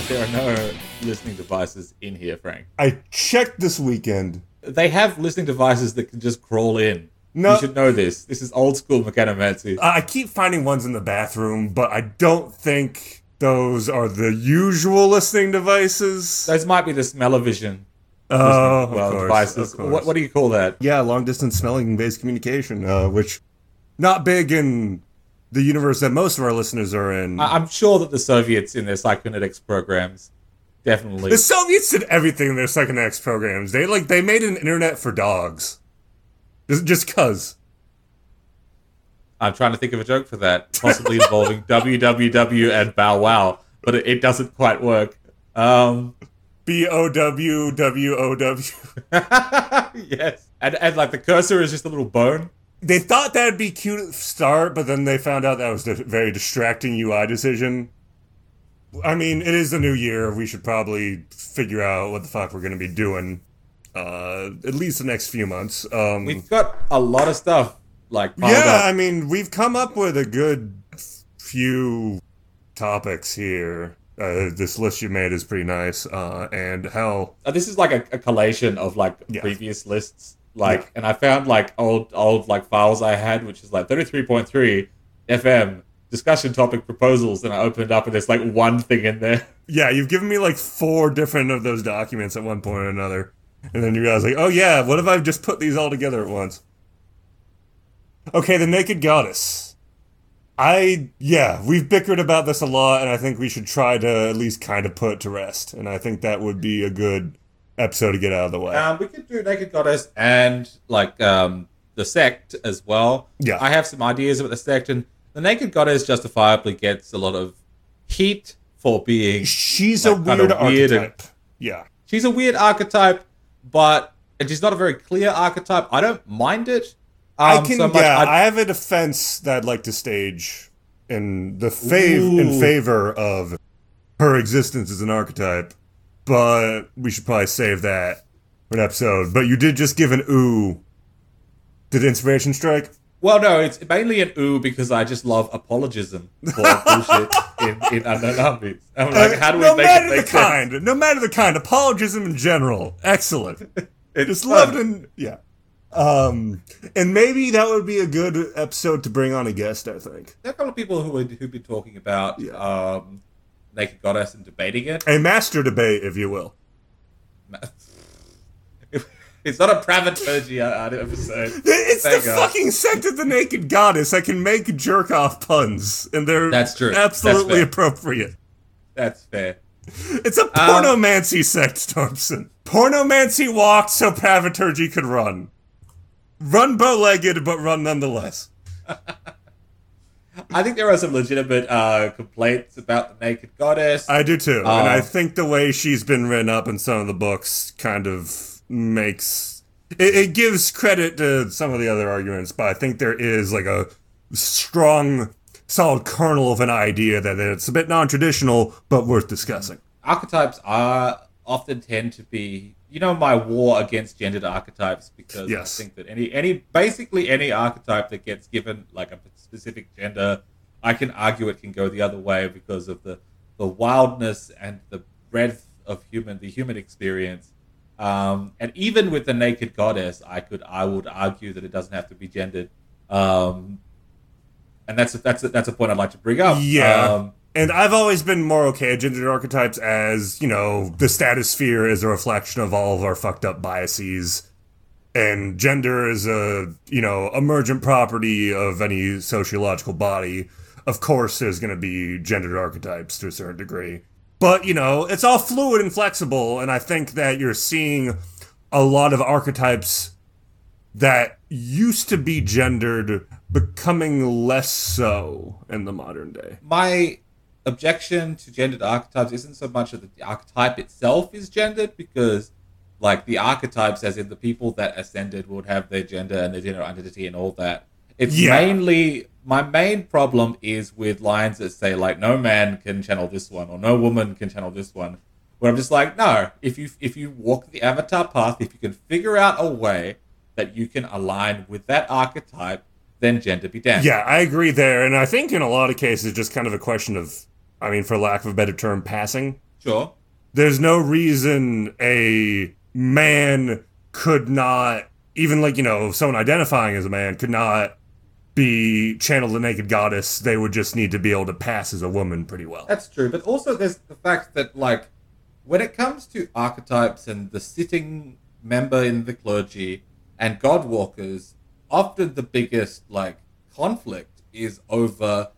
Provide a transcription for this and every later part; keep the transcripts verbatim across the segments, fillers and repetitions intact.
that there are no listening devices in here, Frank. I checked this weekend. They have listening devices that can just crawl in. No. You should know this. This is old school mechanomancy. I keep finding ones in the bathroom, but I don't think those are the usual listening devices. Those might be the smell-o-vision. Oh, of well, course, devices. Of course. What, what do you call that? Yeah, long-distance smelling-based communication, uh, which not big in the universe that most of our listeners are in. I- I'm sure that the Soviets in their psychonetics programs definitely... The Soviets did everything in their psychonetics programs. They like they made an internet for dogs. Just because. I'm trying to think of a joke for that, possibly involving W W W and Bow Wow, but it, it doesn't quite work. Um... B O W W O W. Yes. And, and like the cursor is just a little bone. They thought that'd be cute at the start, but then they found out that was a very distracting U I decision. I mean, it is the new year. We should probably figure out what the fuck we're going to be doing, uh, at least the next few months. Um, we've got a lot of stuff. Like piled yeah, up. I mean, we've come up with a good few topics here. Uh, this list you made is pretty nice, uh, and hell... Uh, this is like a, a collation of, like, yeah. previous lists, like, yeah. and I found, like, old, old, like, files I had, which is, like, thirty-three point three F M, discussion topic proposals, and I opened up, and there's, like, one thing in there. Yeah, you've given me, like, four different of those documents at one point or another, and then you realize, like, oh, yeah, what if I just put these all together at once? Okay, the Naked Goddess. I, yeah, we've bickered about this a lot, and I think we should try to at least kind of put it to rest. And I think that would be a good episode to get out of the way. Um, we could do Naked Goddess and, like, um, the Sect as well. Yeah. I have some ideas about the Sect, and the Naked Goddess justifiably gets a lot of heat for being... She's like, a weird, kind of weird archetype. And, yeah. She's a weird archetype, but and she's not a very clear archetype. I don't mind it. Um, I can, so like, yeah, I'd... I have a defense that I'd like to stage in the fav- in favor of her existence as an archetype, but we should probably save that for an episode. But you did just give an ooh. Did inspiration strike? Well, no, it's mainly an ooh because I just love apologism for bullshit in, in Unknown Armies. I'm like, uh, how do we no make matter it make the sense? Kind, no matter the kind, apologism in general, excellent. It's just loved and, yeah. Um, and maybe that would be a good episode to bring on a guest, I think. There are a couple of people who would who'd be talking about yeah. um, Naked Goddess and debating it. A master debate, if you will. It's not a Pravaturgy episode. It's Thank the God. fucking Sect of the Naked Goddess. I can make jerk-off puns, and they're That's true. absolutely That's appropriate. That's fair. It's a pornomancy um, sect, Thompson. Pornomancy walked so Pravaturgy could run. Run bow-legged, but run nonetheless. I think there are some legitimate uh, complaints about the Naked Goddess. I do too, uh, and I think the way she's been written up in some of the books kind of makes... It, it gives credit to some of the other arguments, but I think there is like a strong, solid kernel of an idea that it's a bit non-traditional, but worth discussing. Archetypes are often tend to be... You know my war against gendered archetypes because yes. I think that any any basically any archetype that gets given like a specific gender, I can argue it can go the other way because of the, the wildness and the breadth of human the human experience. Um, and even with the Naked Goddess, I could I would argue that it doesn't have to be gendered. Um, and that's a, that's a, that's a point I'd like to bring up. Yeah. Um, And I've always been more okay at gendered archetypes as, you know, the statosphere is a reflection of all of our fucked up biases. And gender is a, you know, emergent property of any sociological body. Of course, there's going to be gendered archetypes to a certain degree. But, you know, it's all fluid and flexible. And I think that you're seeing a lot of archetypes that used to be gendered becoming less so in the modern day. My... objection to gendered archetypes isn't so much that the archetype itself is gendered because, like, the archetypes, as in the people that ascended, would have their gender and their gender identity and all that. It's yeah. mainly, my main problem is with lines that say, like, no man can channel this one or no woman can channel this one, where I'm just like, no, if you if you walk the avatar path, if you can figure out a way that you can align with that archetype, then gender be damned. Yeah, I agree there. And I think in a lot of cases, just kind of a question of, I mean, for lack of a better term, passing. Sure. There's no reason a man could not, even like, you know, someone identifying as a man could not be channeled the naked goddess. They would just need to be able to pass as a woman pretty well. That's true. But also there's the fact that, like, when it comes to archetypes and the sitting member in the clergy and god walkers, often the biggest, like, conflict is over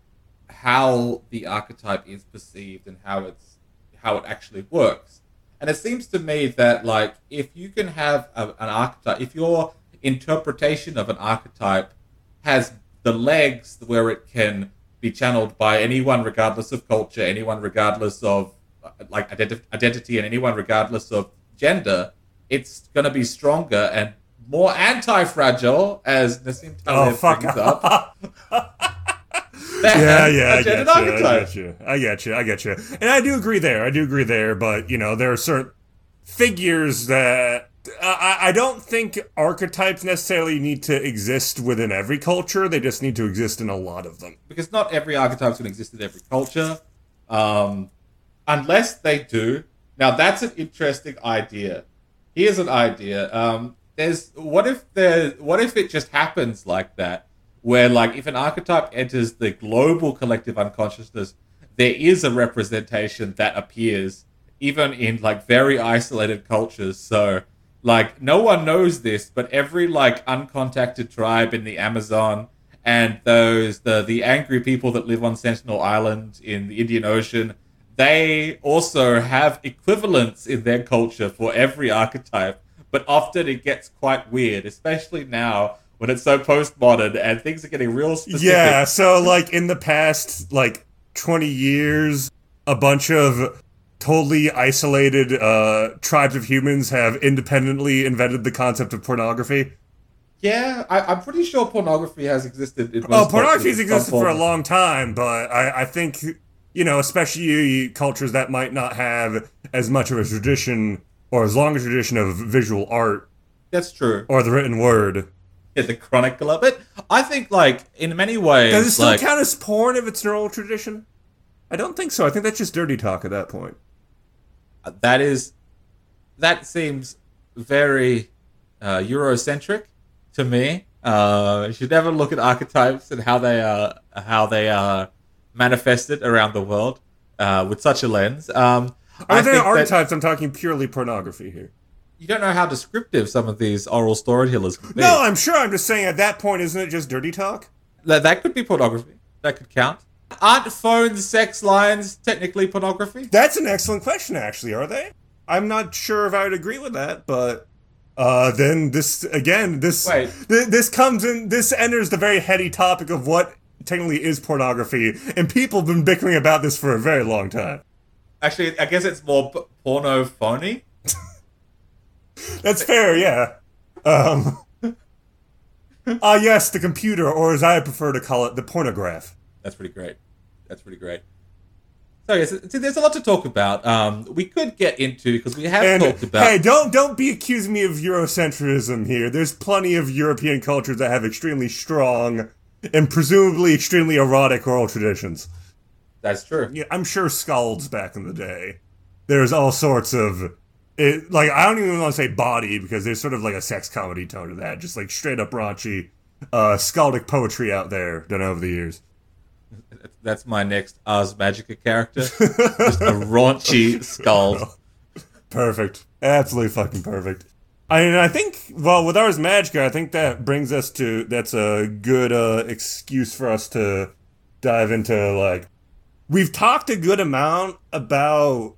how the archetype is perceived and how it's how it actually works. And it seems to me that, like, if you can have a, an archetype, if your interpretation of an archetype has the legs where it can be channeled by anyone regardless of culture, anyone regardless of, like, identi- identity, and anyone regardless of gender, it's going to be stronger and more anti-fragile, as Nassim Taleb oh, fuck brings up. yeah, yeah, I get, you, I get you. I get you. I get you. And I do agree there. I do agree there. But, you know, there are certain figures that I, I don't think archetypes necessarily need to exist within every culture. They just need to exist in a lot of them. Because not every archetype is going to exist in every culture. Um, unless they do. Now, that's an interesting idea. Here's an idea. Um, there's what if there? What if it just happens like that? Where, like, if an archetype enters the global collective unconsciousness, there is a representation that appears even in, like, very isolated cultures. So, like, no one knows this, but every, like, uncontacted tribe in the Amazon and those the the angry people that live on Sentinel Island in the Indian Ocean, they also have equivalents in their culture for every archetype. But often it gets quite weird, especially now, when it's so postmodern and things are getting real specific. Yeah, so, like, in the past, like, twenty years, a bunch of totally isolated uh, tribes of humans have independently invented the concept of pornography. Yeah, I, I'm pretty sure pornography has existed in most Well, pornography's existed for a long time, but I, I think, you know, especially cultures that might not have as much of a tradition or as long a tradition of visual art. That's true. Or the written word. Yeah, the chronicle of it. I think, like, in many ways... Does it still, like, count as porn if it's an oral tradition? I don't think so. I think that's just dirty talk at that point. That is... That seems very uh, Eurocentric to me. Uh, you should never look at archetypes and how they are how they are manifested around the world uh, with such a lens. Um, I think archetypes, that... I'm talking purely pornography here. You don't know how descriptive some of these oral storytellers could be. No, I'm sure. I'm just saying at that point, isn't it just dirty talk? That, that could be pornography. That could count. Aren't phone sex lines technically pornography? That's an excellent question, actually, are they? I'm not sure if I would agree with that, but uh, then this, again, this Wait. Th- this comes in, this enters the very heady topic of what technically is pornography, and people have been bickering about this for a very long time. Actually, I guess it's more p- porno-phony. That's fair, yeah. Um, ah, yes, the computer, or as I prefer to call it, the pornograph. That's pretty great. That's pretty great. So, yes, there's a lot to talk about. Um, we could get into, because we have and, talked about... Hey, don't, don't be accusing me of Eurocentrism here. There's plenty of European cultures that have extremely strong and presumably extremely erotic oral traditions. That's true. Yeah, I'm sure Skalds back in the day. There's all sorts of... It, like, I don't even want to say bawdy, because there's sort of like a sex comedy tone to that. Just like straight up raunchy, uh, skaldic poetry out there done over the years. That's my next Ars Magica character. Just a raunchy skald. Perfect. Absolutely fucking perfect. I mean, I think, well, with Ars Magica, I think that brings us to, that's a good uh, excuse for us to dive into, like, we've talked a good amount about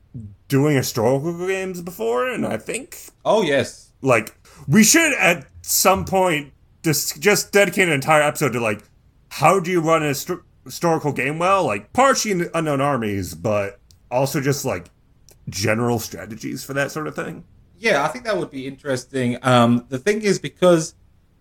doing historical games before, and I think... Oh, yes. Like, we should at some point just, just dedicate an entire episode to, like, how do you run a hist- historical game well? Like, partially in Unknown Armies, but also just, like, general strategies for that sort of thing. Yeah, I think that would be interesting. Um, the thing is, because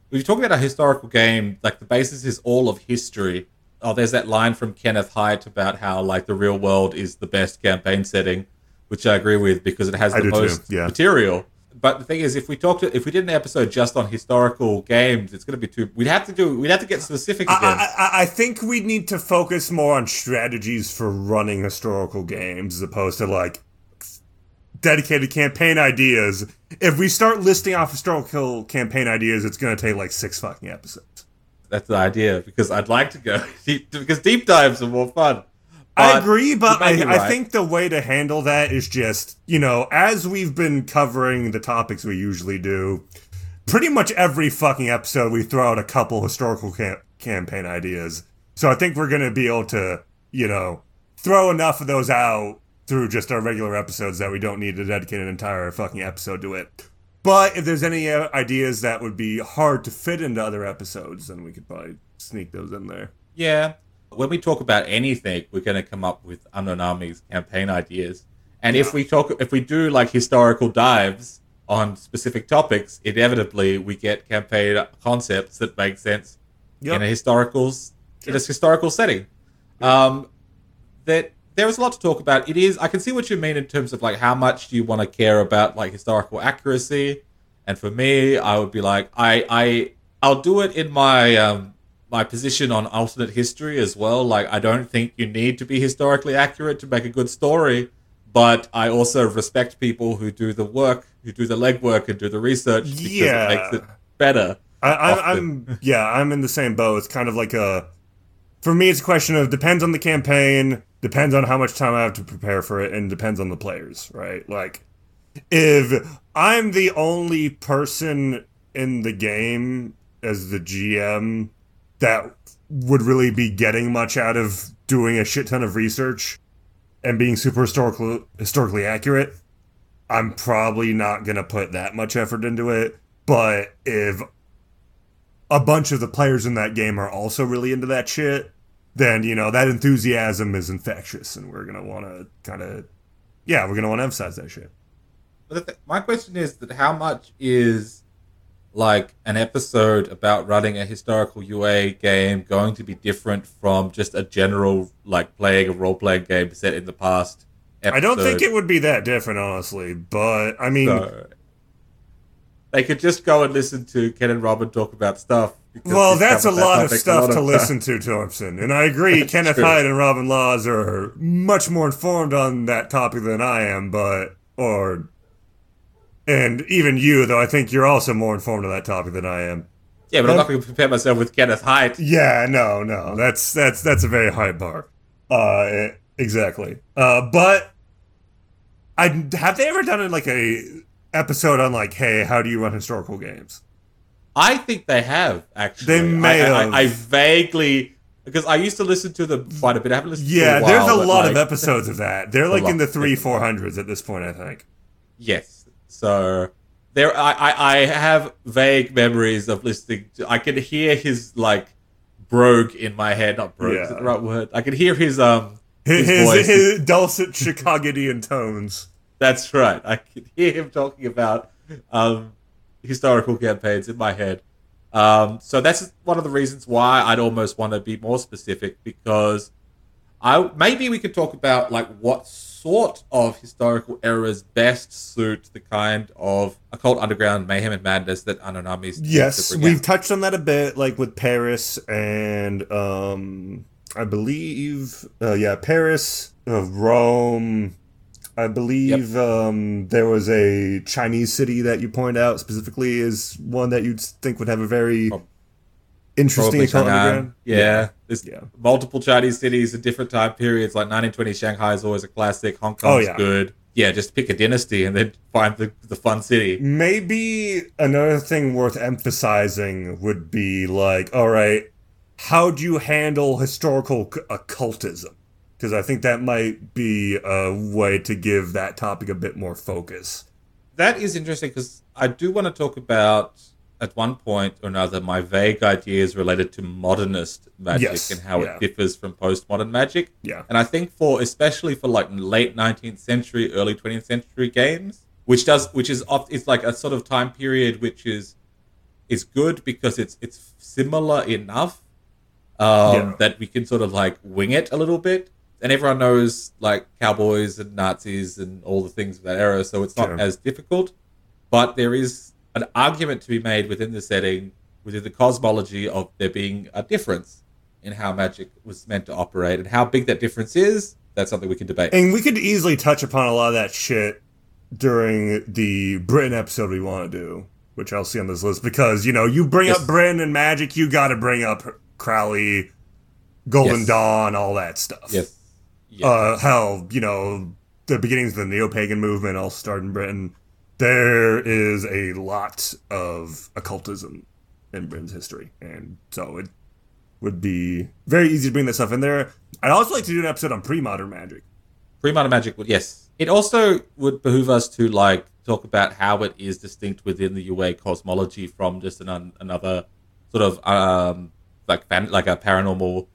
when you're talking about a historical game, like, the basis is all of history. Oh, there's that line from Kenneth Hite about how, like, the real world is the best campaign setting, which I agree with because it has the most yeah. material. But the thing is, if we talked, if we did an episode just on historical games, it's going to be too. We'd have to do. We'd have to get specific again. I, I, I think we need to focus more on strategies for running historical games as opposed to, like, dedicated campaign ideas. If we start listing off historical campaign ideas, it's going to take like six fucking episodes. That's the idea, because I'd like to go deep, because deep dives are more fun. But I agree, but I, right. I think the way to handle that is just, you know, as we've been covering the topics we usually do, pretty much every fucking episode we throw out a couple historical cam- campaign ideas. So I think we're going to be able to, you know, throw enough of those out through just our regular episodes that we don't need to dedicate an entire fucking episode to it. But if there's any ideas that would be hard to fit into other episodes, then we could probably sneak those in there. Yeah. When we talk about anything, we're going to come up with Unknown Armies campaign ideas. And yeah. if we talk, if we do like historical dives on specific topics, inevitably we get campaign concepts that make sense yep. in a historical, sure. in a historical setting. Yeah. Um, that there is a lot to talk about. It is, I can see what you mean in terms of like how much do you want to care about like historical accuracy. And for me, I would be like, I, I, I'll do it in my, um, my position on alternate history as well. Like, I don't think you need to be historically accurate to make a good story, but I also respect people who do the work, who do the legwork and do the research because yeah. it makes it better. I, I, I'm, yeah, I'm in the same boat. It's kind of like a, for me, it's a question of depends on the campaign, depends on how much time I have to prepare for it, and depends on the players, right? Like, if I'm the only person in the game as the G M that would really be getting much out of doing a shit ton of research and being super historical, historically accurate, I'm probably not going to put that much effort into it. But if a bunch of the players in that game are also really into that shit, then, you know, that enthusiasm is infectious, and we're going to want to kind of, yeah, we're going to want to emphasize that shit. But th- my question is that how much is like an episode about running a historical U A game going to be different from just a general like playing a role-playing game set in the past episode? I don't think it would be that different, honestly, but I mean, so, they could just go and listen to Ken and Robin Talk About Stuff. Well, that's a lot of stuff to listen to, Thompson, and I agree Kenneth Hite and Robin Laws are much more informed on that topic than I am, but or and even you, though, I think you're also more informed on that topic than I am. Yeah, but I'm not going to compare myself with Kenneth Hite. Yeah, no, no. That's that's that's a very high bar. Uh, exactly. Uh, but I have they ever done like a episode on like, hey, how do you run historical games? I think they have, actually. They may I, have. I, I, I vaguely... Because I used to listen to them quite a bit. I haven't listened yeah, to them in a while. Yeah, there's a lot like, of episodes of that. They're like in the three, four hundreds at this point, I think. Yes. So there, I, I, I have vague memories of listening to, I can hear his like brogue in my head. Not brogue, yeah. Is that the right word? I can hear his um his his, voice. his dulcet Chicagoan tones. That's right. I can hear him talking about um historical campaigns in my head. Um, so that's one of the reasons why I'd almost want to be more specific, because I maybe we could talk about like what's sort of historical errors best suit the kind of occult underground mayhem and madness that Unknown Armies. Yes, we've out. touched on that a bit, like with Paris and um, I believe, uh, yeah, Paris, uh, Rome. I believe yep. um, there was a Chinese city that you point out specifically is one that you'd think would have a very oh. interesting occult underground. Yeah. yeah. There's yeah. multiple Chinese cities at different time periods, like nineteen twenty Shanghai is always a classic, Hong Kong's oh, yeah. good. Yeah, just pick a dynasty and then find the, the fun city. Maybe another thing worth emphasizing would be like, all right, how do you handle historical occultism? Because I think that might be a way to give that topic a bit more focus. That is interesting, because I do want to talk about, at one point or another, my vague ideas related to modernist magic yes, and how yeah. it differs from postmodern magic. Yeah. And I think for, especially for like late nineteenth century, early twentieth century games, which does, which is oft, it's like a sort of time period, which is, is good because it's, it's similar enough um, yeah. that we can sort of like wing it a little bit. And everyone knows like cowboys and Nazis and all the things of that era. So it's not sure. as difficult, but there is an argument to be made within the setting, within the cosmology of there being a difference in how magic was meant to operate, and how big that difference is, that's something we can debate. And we could easily touch upon a lot of that shit during the Brynn episode we want to do, which I'll see on this list, because, you know, you bring yes. up Brynn and Magic, you got to bring up Crowley, Golden yes. Dawn, all that stuff. Yes. yes. Uh, hell, you know, the beginnings of the neo-pagan movement all started in Britain. There is a lot of occultism in Britain's history, and so it would be very easy to bring that stuff in there. I'd also like to do an episode on pre-modern magic. Pre-modern magic, would yes. It also would behoove us to, like, talk about how it is distinct within the U A cosmology from just an, an, another sort of um, like fan, like a paranormal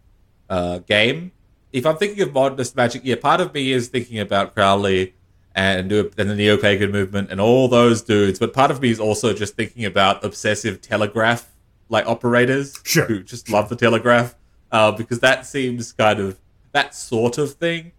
uh, game. If I'm thinking of modernist magic, yeah, part of me is thinking about Crowley and, and the neo-pagan movement and all those dudes, but part of me is also just thinking about obsessive telegraph like operators sure. who just love the telegraph, uh, because that seems kind of that sort of thing,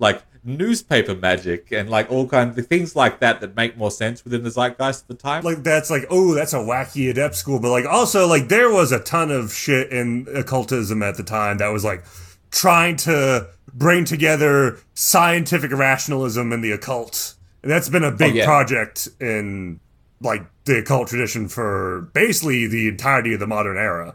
like newspaper magic and like all kinds of things like that that make more sense within the zeitgeist at the time. Like that's like, oh, that's a wacky adept school, but like also like there was a ton of shit in occultism at the time that was like trying to bring together scientific rationalism and the occult. And that's been a big oh, yeah. project in like the occult tradition for basically the entirety of the modern era.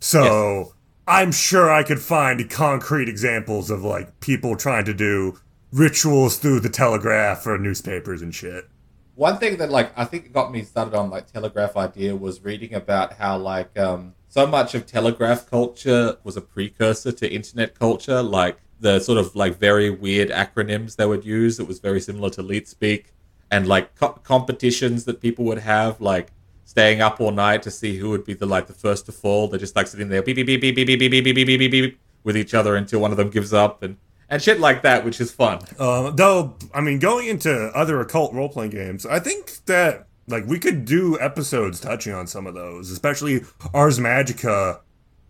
So yes. I'm sure I could find concrete examples of like people trying to do rituals through the telegraph or newspapers and shit. One thing that like I think got me started on like telegraph idea was reading about how like um so much of telegraph culture was a precursor to internet culture, like the sort of like very weird acronyms they would use. It was very similar to LeetSpeak and like co- competitions that people would have, like staying up all night to see who would be the like the first to fall. They're just like sitting there beep beep beep beep beep beep beep beep beep beep beep beep with each other until one of them gives up and, and shit like that, which is fun. Um, though, I mean, going into other occult role-playing games, I think that like, we could do episodes touching on some of those, especially Ars Magica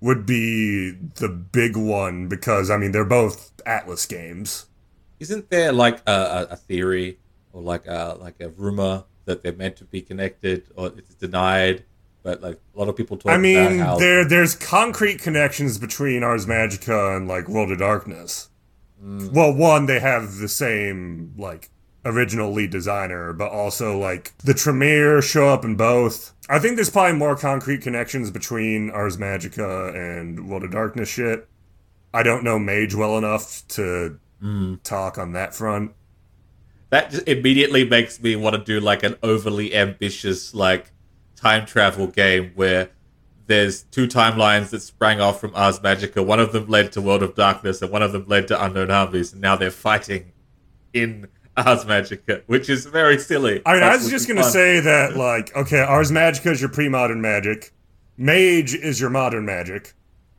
would be the big one because, I mean, they're both Atlas games. Isn't there, like, a, a theory or, like, a, like a rumor that they're meant to be connected or it's denied, but, like, a lot of people talk I mean, about how... I there, mean, there's concrete connections between Ars Magica and, like, World of Darkness. Mm. Well, one, they have the same, like... original lead designer, but also like the Tremere show up in both. I think there's probably more concrete connections between Ars Magica and World of Darkness shit. I don't know Mage well enough to mm. talk on that front. That just immediately makes me want to do like an overly ambitious like time travel game where there's two timelines that sprang off from Ars Magica. One of them led to World of Darkness and one of them led to Unknown Armies, and now they're fighting in Ars Magica, which is very silly. I mean, That's I was just going to say that, like, okay, Ars Magica is your pre-modern magic, Mage is your modern magic,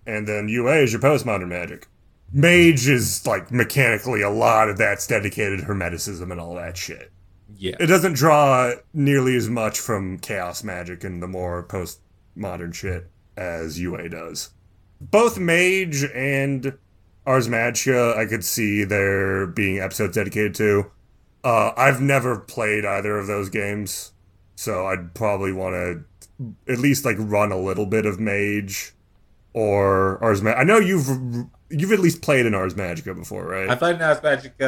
and then U A is your post-modern magic. Mage is, like, mechanically a lot of that's dedicated hermeticism and all that shit. Yeah. It doesn't draw nearly as much from chaos magic and the more post-modern shit as U A does. Both Mage and Ars Magica, I could see there being episodes dedicated to. Uh, I've never played either of those games, so I'd probably want to at least like run a little bit of Mage or Ars Magica. I know you've you've at least played an Ars Magica before, right? I played an Ars Magica.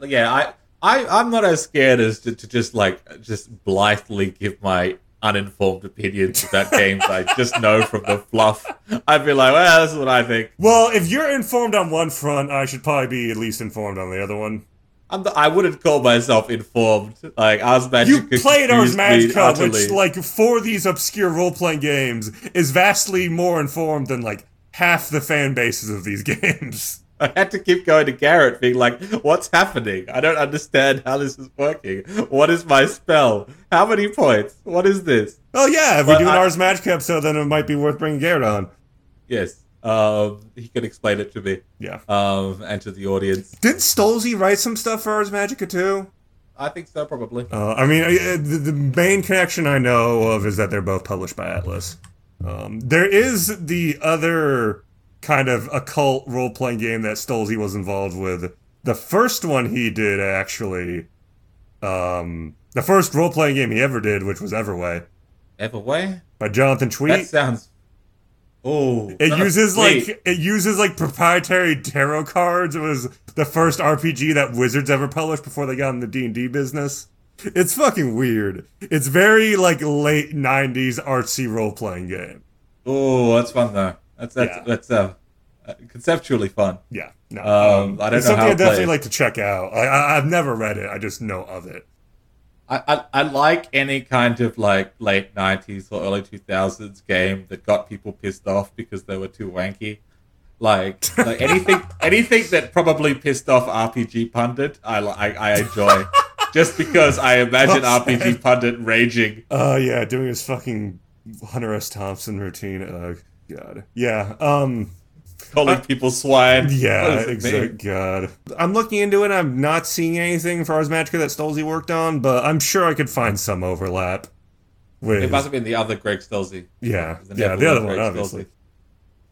I, yeah, I, I, I'm not as scared as to, to just like just blithely give my uninformed opinions about games I just know from the fluff. I'd be like, well, this is what I think. Well, if you're informed on one front, I should probably be at least informed on the other one. I'm the, I wouldn't call myself informed. Like, Ars Magica. You played Ars Magica, which, like, for these obscure role-playing games, is vastly more informed than, like, half the fan bases of these games. I had to keep going to Garrett, being like, what's happening? I don't understand how this is working. What is my spell? How many points? What is this? Oh, yeah, if but we do I, an Ars Magica episode, then it might be worth bringing Garrett on. Yes. Um, he can explain it to me. Yeah. Um, and to the audience. Did Stolze write some stuff for Ars Magica, too? I think so, probably. Uh, I mean, the, the main connection I know of is that they're both published by Atlas. Um, there is the other kind of occult role-playing game that Stolze was involved with. The first one he did, actually, um, the first role-playing game he ever did, which was Everway. Everway? By Jonathan Tweet. That sounds... Oh. It uses, like, it uses, like, proprietary tarot cards. It was the first R P G that Wizards ever published before they got in the D and D business. It's fucking weird. It's very like late nineties artsy role playing game. Oh, that's fun though. That's that's yeah. that's uh, conceptually fun. Yeah. No, um, um, I don't it's know something how I definitely plays. Like to check out. I, I I've never read it. I just know of it. I, I I like any kind of like late nineties or early two thousands game that got people pissed off because they were too wanky. Like, like anything anything that probably pissed off R P G Pundit, I I, I enjoy. Just because I imagine R P G Pundit raging. Oh, uh, yeah, doing his fucking Hunter S. Thompson routine. Oh, God. Yeah. Um, Calling I, people swine. Yeah, exactly. God. I'm looking into it. I'm not seeing anything for Ars Magica that Stolze worked on, but I'm sure I could find some overlap. With... It must have been the other Greg Stolze. Yeah. The yeah, the other Greg one, obviously. Stolze.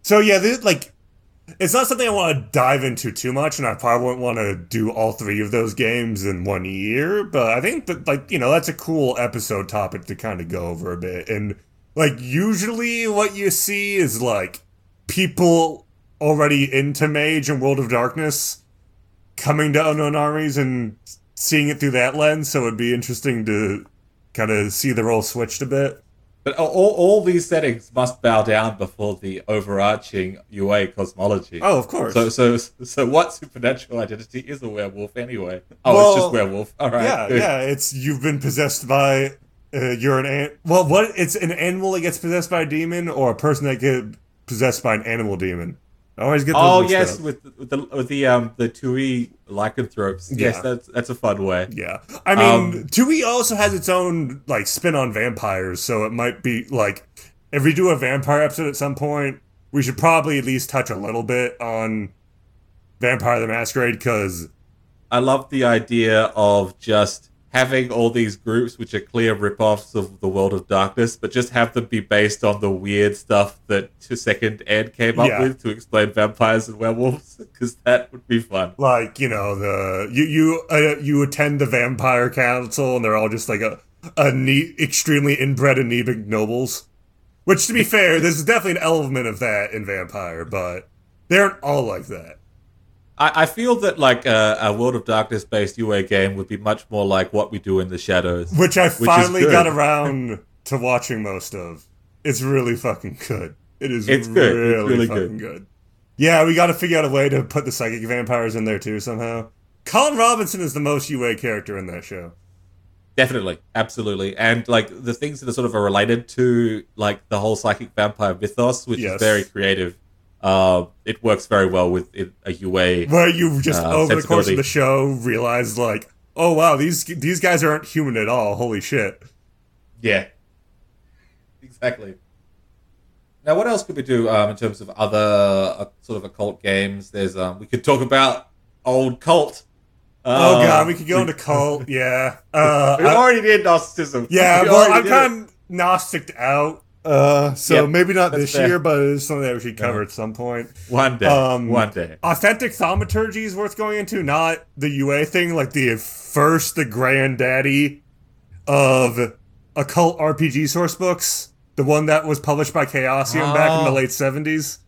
So, yeah, this, like... It's not something I want to dive into too much, and I probably wouldn't want to do all three of those games in one year, but I think that, like, you know, that's a cool episode topic to kind of go over a bit. And, like, usually what you see is, like, people already into Mage and World of Darkness coming to Unknown Armies and seeing it through that lens, so it'd be interesting to kind of see the role switched a bit. But all, all these settings must bow down before the overarching U A cosmology. Oh, of course. So so so what supernatural identity is a werewolf anyway? Oh, well, it's just werewolf. All right. Yeah, good. yeah. It's you've been possessed by uh, you're an an- well, what? It's an animal that gets possessed by a demon, or a person that gets possessed by an animal demon. I always get those oh yes, up. with with the with the um the Tui lycanthropes. Yeah. Yes, that's that's a fun way. Yeah, I mean um, Tui also has its own like spin on vampires, so it might be like if we do a vampire episode at some point, we should probably at least touch a little bit on Vampire the Masquerade because I love the idea of just having all these groups which are clear ripoffs of the World of Darkness, but just have them be based on the weird stuff that Second Ed came up yeah. with to explain vampires and werewolves, because that would be fun. Like, you know, the you you uh, you attend the Vampire Council, and they're all just like a, a ne- extremely inbred anemic nobles. Which, to be fair, there's definitely an element of that in Vampire, but they aren't all like that. I feel that like a, a World of Darkness based U A game would be much more like What We Do in the Shadows, which I finally which got around to watching most of. It's really fucking good. It is it's good. really, it's really fucking good. good. Yeah, we got to figure out a way to put the psychic vampires in there too somehow. Colin Robinson is the most U A character in that show. Definitely, absolutely, and like the things that are sort of are related to like the whole psychic vampire mythos, which yes. is very creative. Uh, it works very well with a U A. Where you just, uh, over the course of the show, realize, like, oh, wow, these these guys aren't human at all. Holy shit. Yeah. Exactly. Now, what else could we do um, in terms of other uh, sort of occult games? There's um, we could talk about old cult. Uh, oh, God, we could go into cult, yeah. Uh, we already I, did Gnosticism. Yeah, we well, I'm kind of Gnostic'd out. Uh, so yep, maybe not this fair. year, but it is something that we should cover yeah. at some point. One day, um, one day. Authentic Thaumaturgy is worth going into, not the U A thing, like the first, the granddaddy of occult R P G source books, the one that was published by Chaosium oh. back in the late seventies.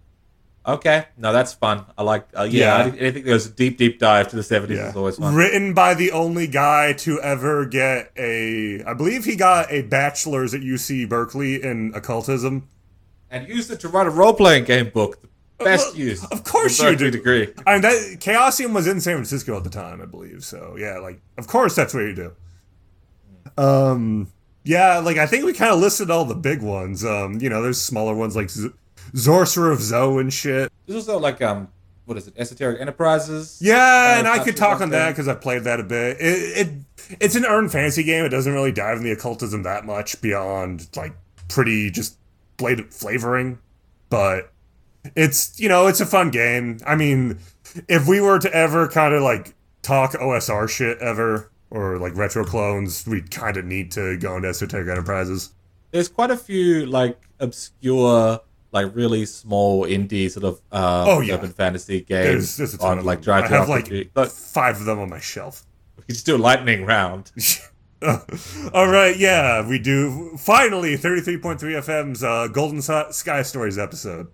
Okay, no, that's fun. I like, uh, yeah, yeah. I, I think there's a deep, deep dive to the seventies yeah. is always fun. Written by the only guy to ever get a, I believe he got a bachelor's at U C Berkeley in occultism. And used it to write a role-playing game book. The best well, use. Of course you do. Degree. I mean, that, Chaosium was in San Francisco at the time, I believe. So, yeah, like, of course that's what you do. Um, yeah, like, I think we kind of listed all the big ones. Um, you know, there's smaller ones like... Z- Sorcerer of Zoe and shit. There's also like, um, what is it, Esoteric Enterprises? Yeah, uh, and I could talk on that because I played that a bit. It, it It's an earned fantasy game. It doesn't really dive into the occultism that much beyond like pretty just blatant flavoring. But it's, you know, it's a fun game. I mean, if we were to ever kind of like talk O S R shit ever or like retro clones, we'd kind of need to go into Esoteric Enterprises. There's quite a few like obscure... like really small indie sort of uh, oh, yeah. urban fantasy games. There's, there's a ton on of like Drive to I have like but, five of them on my shelf. We can just do a lightning round. All right, yeah, we do. Finally, thirty-three point three F M's uh, Golden Sky Stories episode.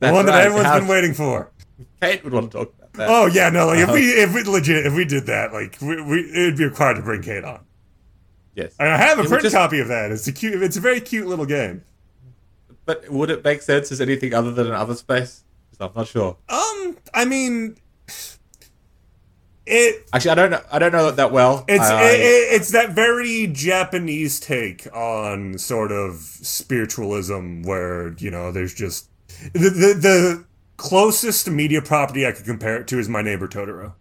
That's the one right. that everyone's How... been waiting for. Kate would want to talk about that. Oh yeah, no, like um, if we if we legit if we did that, like we, we it'd be required to bring Kate on. Yes. And I have a it print just... copy of that. It's a cute. It's a very cute little game. But would it make sense as anything other than another space? I'm not sure. Um, I mean, it. Actually, I don't know. I don't know it that well. It's I, it, it, it's that very Japanese take on sort of spiritualism, where you know, there's just the the, the closest media property I could compare it to is My Neighbor Totoro.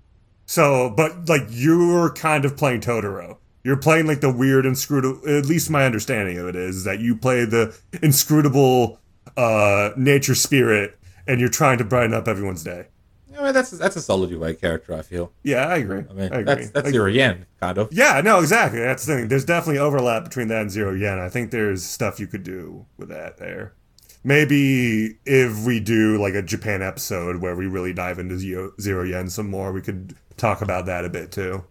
So, but like you're kind of playing Totoro. You're playing like the weird inscrutable. At least my understanding of it is that you play the inscrutable uh, nature spirit. And you're trying to brighten up everyone's day. Yeah, that's that's a solid U A character, I feel. Yeah, I agree. I mean, I agree. that's that's Zero Yen, kind of. Yeah, no, exactly. That's the thing. There's definitely overlap between that and Zero Yen. I think there's stuff you could do with that there. Maybe if we do like a Japan episode where we really dive into Zero Yen some more, we could talk about that a bit too.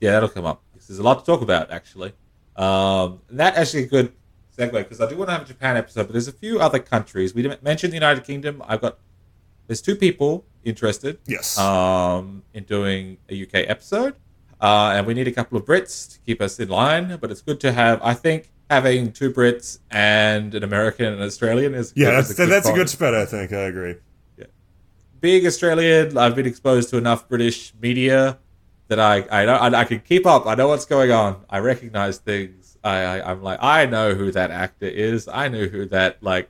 Yeah, that'll come up. There's a lot to talk about, actually. Um, that actually could. Because I do want to have a Japan episode, but there's a few other countries. We mentioned the United Kingdom. I've got there's two people interested, yes, um, in doing a U K episode, uh, and we need a couple of Brits to keep us in line. But it's good to have. I think having two Brits and an American and an Australian is yeah, that's, is a, good that's a good spread. I think I agree. Yeah, being Australian, I've been exposed to enough British media that I I know, I, I can keep up. I know what's going on. I recognize things. I, I, I'm like, I know who that actor is. I know who that, like,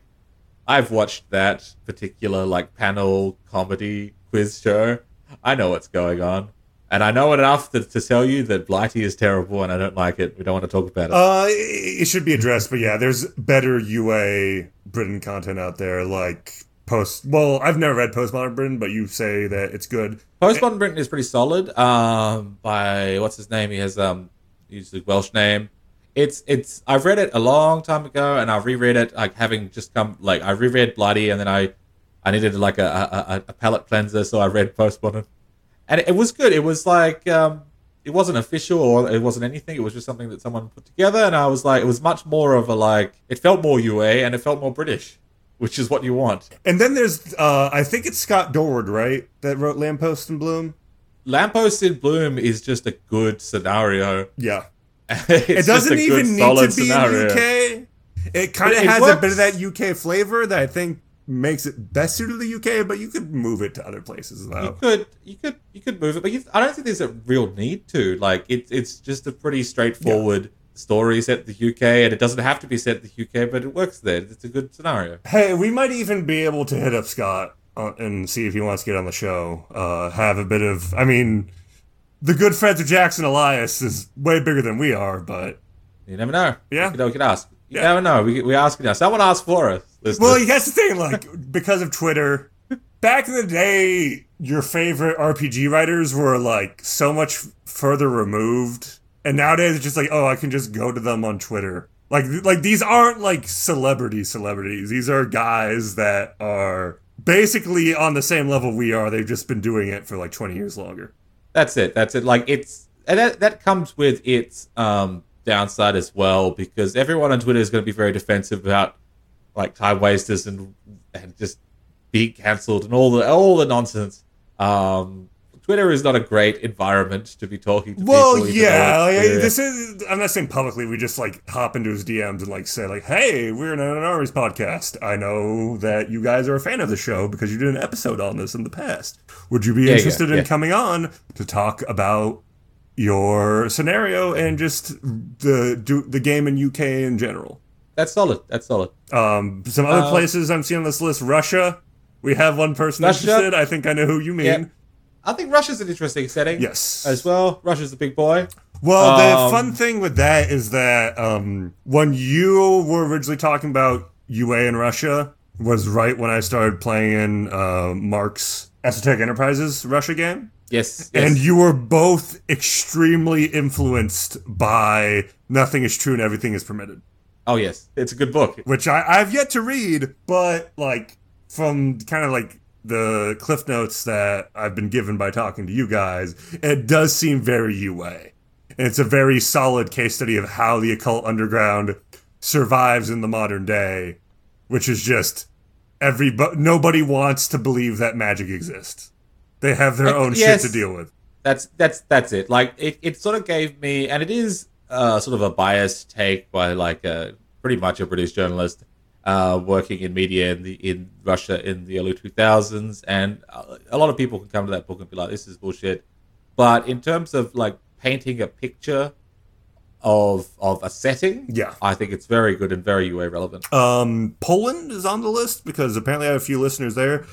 I've watched that particular, like, panel comedy quiz show. I know what's going on. And I know enough to, to tell you that Blighty is terrible and I don't like it. We don't want to talk about it. Uh, it should be addressed, but yeah, there's better U A Britain content out there, like Post... Well, I've never read Postmodern Britain, but you say that it's good. Postmodern Britain is pretty solid. Um, by, what's his name? He has, um, he's a Welsh name. It's it's. I've read it a long time ago, and I've reread it. Like having just come, like I reread Bloody, and then I, I needed like a a, a palate cleanser, so I read Postmodern, and it, it was good. It was like um, it wasn't official or it wasn't anything. It was just something that someone put together, and I was like, it was much more of a like. It felt more U A, and it felt more British, which is what you want. And then there's, uh, I think it's Scott Dorward, right, that wrote Lamppost in Bloom. Lamppost in Bloom is just a good scenario. Yeah. It doesn't even need to be scenario. in U K. It kind of has works. a bit of that U K flavor that I think makes it best suited to the U K. But you could move it to other places, though. You could, you could, you could move it, but you, I don't think there's a real need to. Like, it's it's just a pretty straightforward yeah. story set in the U K, and it doesn't have to be set in the U K, but it works there. It's a good scenario. Hey, we might even be able to hit up Scott uh, and see if he wants to get on the show. Uh, have a bit of, I mean. The good friends of Jackson Elias is way bigger than we are, but... You never know. Yeah. We could, we could ask. You yeah. never know. We, we ask now. Someone asked for us. Listeners. Well, that's the thing, like, because of Twitter, back in the day, your favorite R P G writers were, like, so much further removed. And nowadays, it's just like, oh, I can just go to them on Twitter. Like, like these aren't, like, celebrity celebrities. These are guys that are basically on the same level we are. They've just been doing it for, like, twenty years longer. That's it. That's it. Like it's and that, that comes with its um, downside as well, because everyone on Twitter is going to be very defensive about like time wasters and and just being cancelled and all the all the nonsense. Um, Twitter is not a great environment to be talking to well, people. Well, yeah, like, this is. I'm not saying publicly. We just like hop into his D Ms and like say like, "Hey, we're an Unknown Armies podcast. I know that you guys are a fan of the show because you did an episode on this in the past. Would you be yeah, interested yeah, in yeah. coming on to talk about your scenario and just the do, the game in U K in general?" That's solid. That's solid. Um, some other uh, places I'm seeing on this list: Russia. We have one person Russia. interested. I think I know who you mean. Yeah. I think Russia's an interesting setting. Yes. As well. Russia's a big boy. Well, um, the fun thing with that is that um, when you were originally talking about U A in Russia was right when I started playing uh, Mark's Esoteric Enterprises Russia game. Yes, yes. And you were both extremely influenced by Nothing is True and Everything is Permitted. Oh, yes. It's a good book. Which I, I've yet to read, but like from kind of like the cliff notes that I've been given by talking to you guys, it does seem very U A. And it's a very solid case study of how the occult underground survives in the modern day, which is just everybody, nobody wants to believe that magic exists. They have their own yes, shit to deal with. That's that's that's it. Like it, it sort of gave me, and it is uh, sort of a biased take by like a, pretty much a British journalist uh, working in media in the in Russia in the early two thousands, and a lot of people can come to that book and be like, this is bullshit. But in terms of like painting a picture of of a setting, yeah, I think it's very good and very U A relevant. Um, Poland is on the list because apparently I have a few listeners there.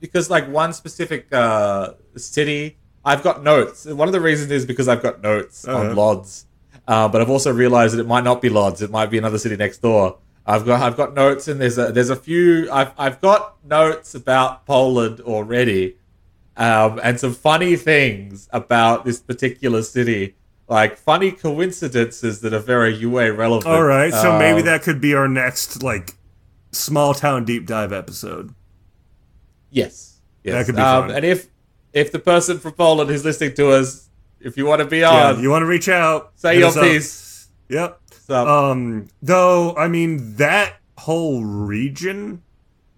Because like one specific uh, city, I've got notes. One of the reasons is because I've got notes uh-huh. on Lodz, uh, but I've also realized that it might not be Lodz. It might be another city next door. I've got I've got notes, and there's a there's a few. I've I've got notes about Poland already, um, and some funny things about this particular city. Like funny coincidences that are very U A relevant. All right, so um, maybe that could be our next like small town deep dive episode. Yes, yes. That could be um, fun. And if if the person from Poland who's listening to us, if you want to be on, yeah, you want to reach out, say your piece. Yep. Um, though I mean that whole region,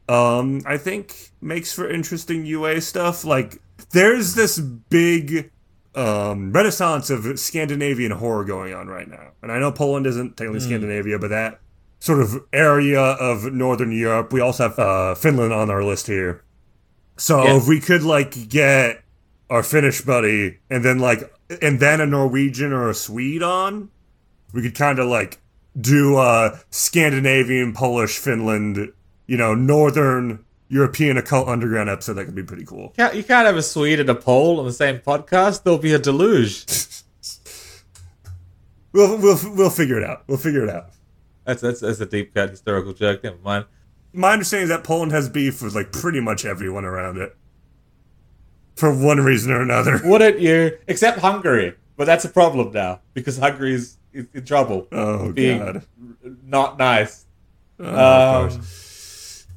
um, I think makes for interesting U A stuff. Like there's this big um, renaissance of Scandinavian horror going on right now, and I know Poland isn't technically mm. Scandinavia, but that sort of area of Northern Europe. We also have uh, Finland on our list here. So yeah. if we could like get our Finnish buddy and then like and then a Norwegian or a Swede on, we could kind of like do uh, Scandinavian, Polish, Finland, you know, Northern European occult underground episode. That could be pretty cool. You can't have a Swede and a Pole on the same podcast. There'll be a deluge. we'll we'll we'll figure it out. We'll figure it out. That's, that's that's a deep cut historical joke. Never mind. My understanding is that Poland has beef with like pretty much everyone around it, for one reason or another. Wouldn't you? Except Hungary, but that's a problem now because Hungary's in, in trouble. Oh being God! Not nice. Oh, um, of course.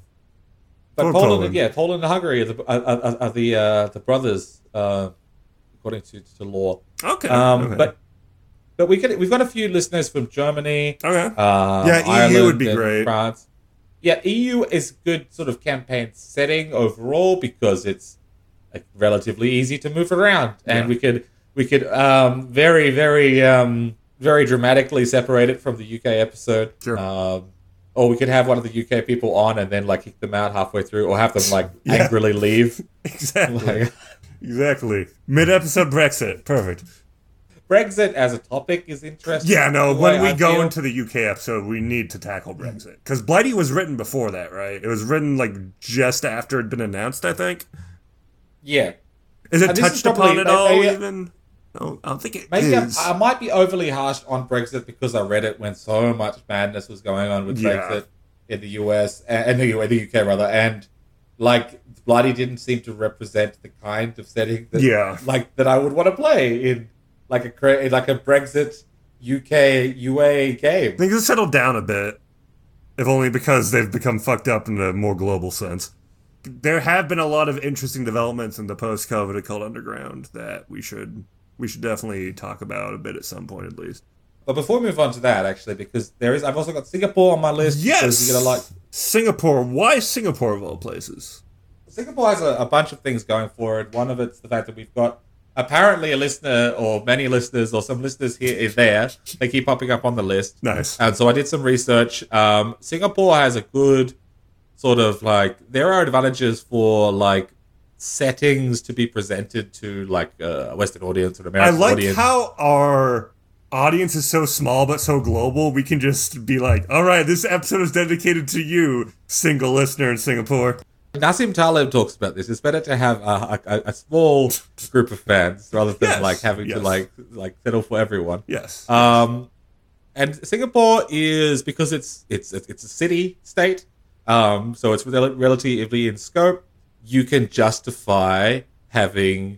But Poland, Poland, yeah, Poland and Hungary are the are, are, are the uh, the brothers uh, according to, to law. Okay. Um, okay. But. But we could, we've got a few listeners from Germany. Okay. Uh, yeah, E U Ireland would be great. France. Yeah, E U is good sort of campaign setting overall because it's like, relatively easy to move around, and yeah. we could we could um, very very um, very dramatically separate it from the U K episode. Sure. Um, or we could have one of the U K people on and then like kick them out halfway through, or have them like yeah. angrily leave. Exactly. Like, exactly. Mid-episode Brexit. Perfect. Brexit as a topic is interesting. Yeah, no, when we I go feel. into the U K episode, we need to tackle Brexit. Because Blighty was written before that, right? It was written, like, just after it had been announced, I think. Yeah. Is it and touched is upon at all, maybe, even? No, I don't think it maybe is. I, I might be overly harsh on Brexit because I read it when so much madness was going on with yeah. Brexit in the U S, and the U K, rather, and, like, Blighty didn't seem to represent the kind of setting that, yeah. like, that I would want to play in. Like a like a Brexit U K U A game. Things have settled down a bit, if only because they've become fucked up in a more global sense. There have been a lot of interesting developments in the post-COVID occult underground that we should we should definitely talk about a bit at some point at least. But before we move on to that, actually, because there is, I've also got Singapore on my list. Yes, so you're gonna like Singapore. Why Singapore of all places? Singapore has a, a bunch of things going for it. One of it's the fact that we've got. Apparently a listener or many listeners or some listeners here is there. They keep popping up on the list. Nice. And so I did some research. Um, Singapore has a good sort of like, there are advantages for like settings to be presented to like a Western audience or American audience. I like audience. How our audience is so small but so global. We can just be like, all right, this episode is dedicated to you, single listener in Singapore. Nassim Taleb talks about this. It's better to have a, a, a small group of fans rather than yes, like having yes. to like like settle for everyone. Yes. Um, and Singapore is because it's it's it's a city state, um, so it's relatively in scope. You can justify having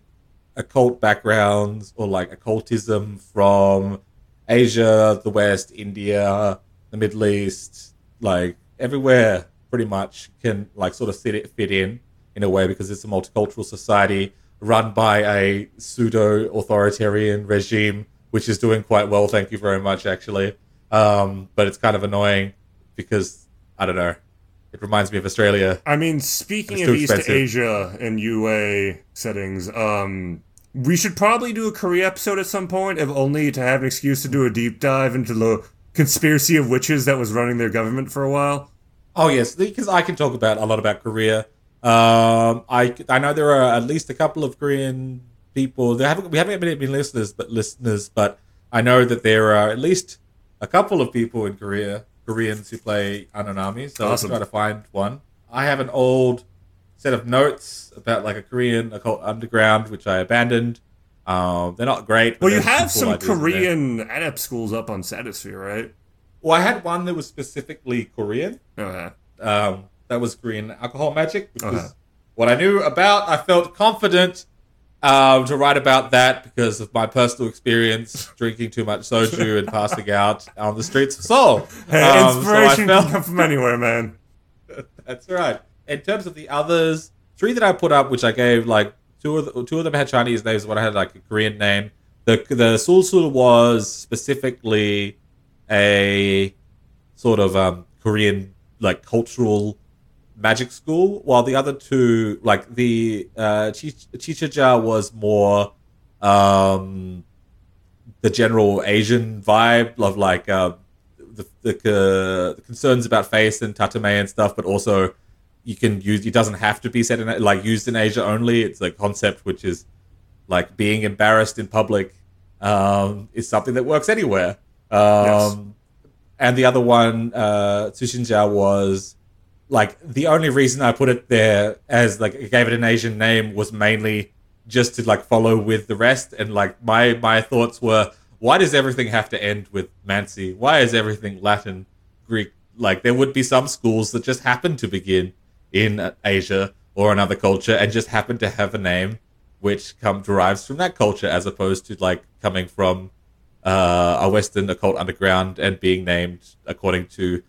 occult backgrounds or like occultism from Asia, the West, India, the Middle East, like everywhere. Pretty much can like sort of fit fit in in a way because it's a multicultural society run by a pseudo authoritarian regime, which is doing quite well. Thank you very much, actually. Um, but it's kind of annoying because I don't know. It reminds me of Australia. I mean, speaking of East Asia and U A settings, um, we should probably do a Korea episode at some point, if only to have an excuse to do a deep dive into the conspiracy of witches that was running their government for a while. Oh, yes, because I can talk about a lot about Korea. Um, I, I know there are at least a couple of Korean people. They haven't, we haven't been listeners, but listeners, but I know that there are at least a couple of people in Korea, Koreans who play Unknown Armies. So awesome. Let's try to find one. I have an old set of notes about like a Korean occult underground, which I abandoned. Um, they're not great. Well, you have some, some cool Korean adept schools up on Satisphere, right? Well, I had one that was specifically Korean. Okay. Um, that was Korean alcohol magic, which okay. is what I knew about. I felt confident uh, to write about that because of my personal experience drinking too much soju and passing out on the streets of Seoul. Hey, um, inspiration so I felt... can come from anywhere, man. That's right. In terms of the others, three that I put up, which I gave, like, two of, the, two of them had Chinese names, one had, like, a Korean name. The the Sulsul was specifically a sort of um, Korean, like, cultural magic school, while the other two, like, the uh, Chichija was more um, the general Asian vibe of, like, uh, the, the, uh, the concerns about face and tatame and stuff, but also... You can use it doesn't have to be said in like used in Asia only. It's a concept which is like being embarrassed in public um, is something that works anywhere. Um, yes. And the other one, uh, Tsushinja, was like the only reason I put it there as like I gave it an Asian name was mainly just to like follow with the rest. And like my my thoughts were, why does everything have to end with Mansi? Why is everything Latin, Greek? Like there would be some schools that just happen to begin in Asia or another culture and just happen to have a name which come derives from that culture as opposed to like coming from uh, a Western occult underground and being named according to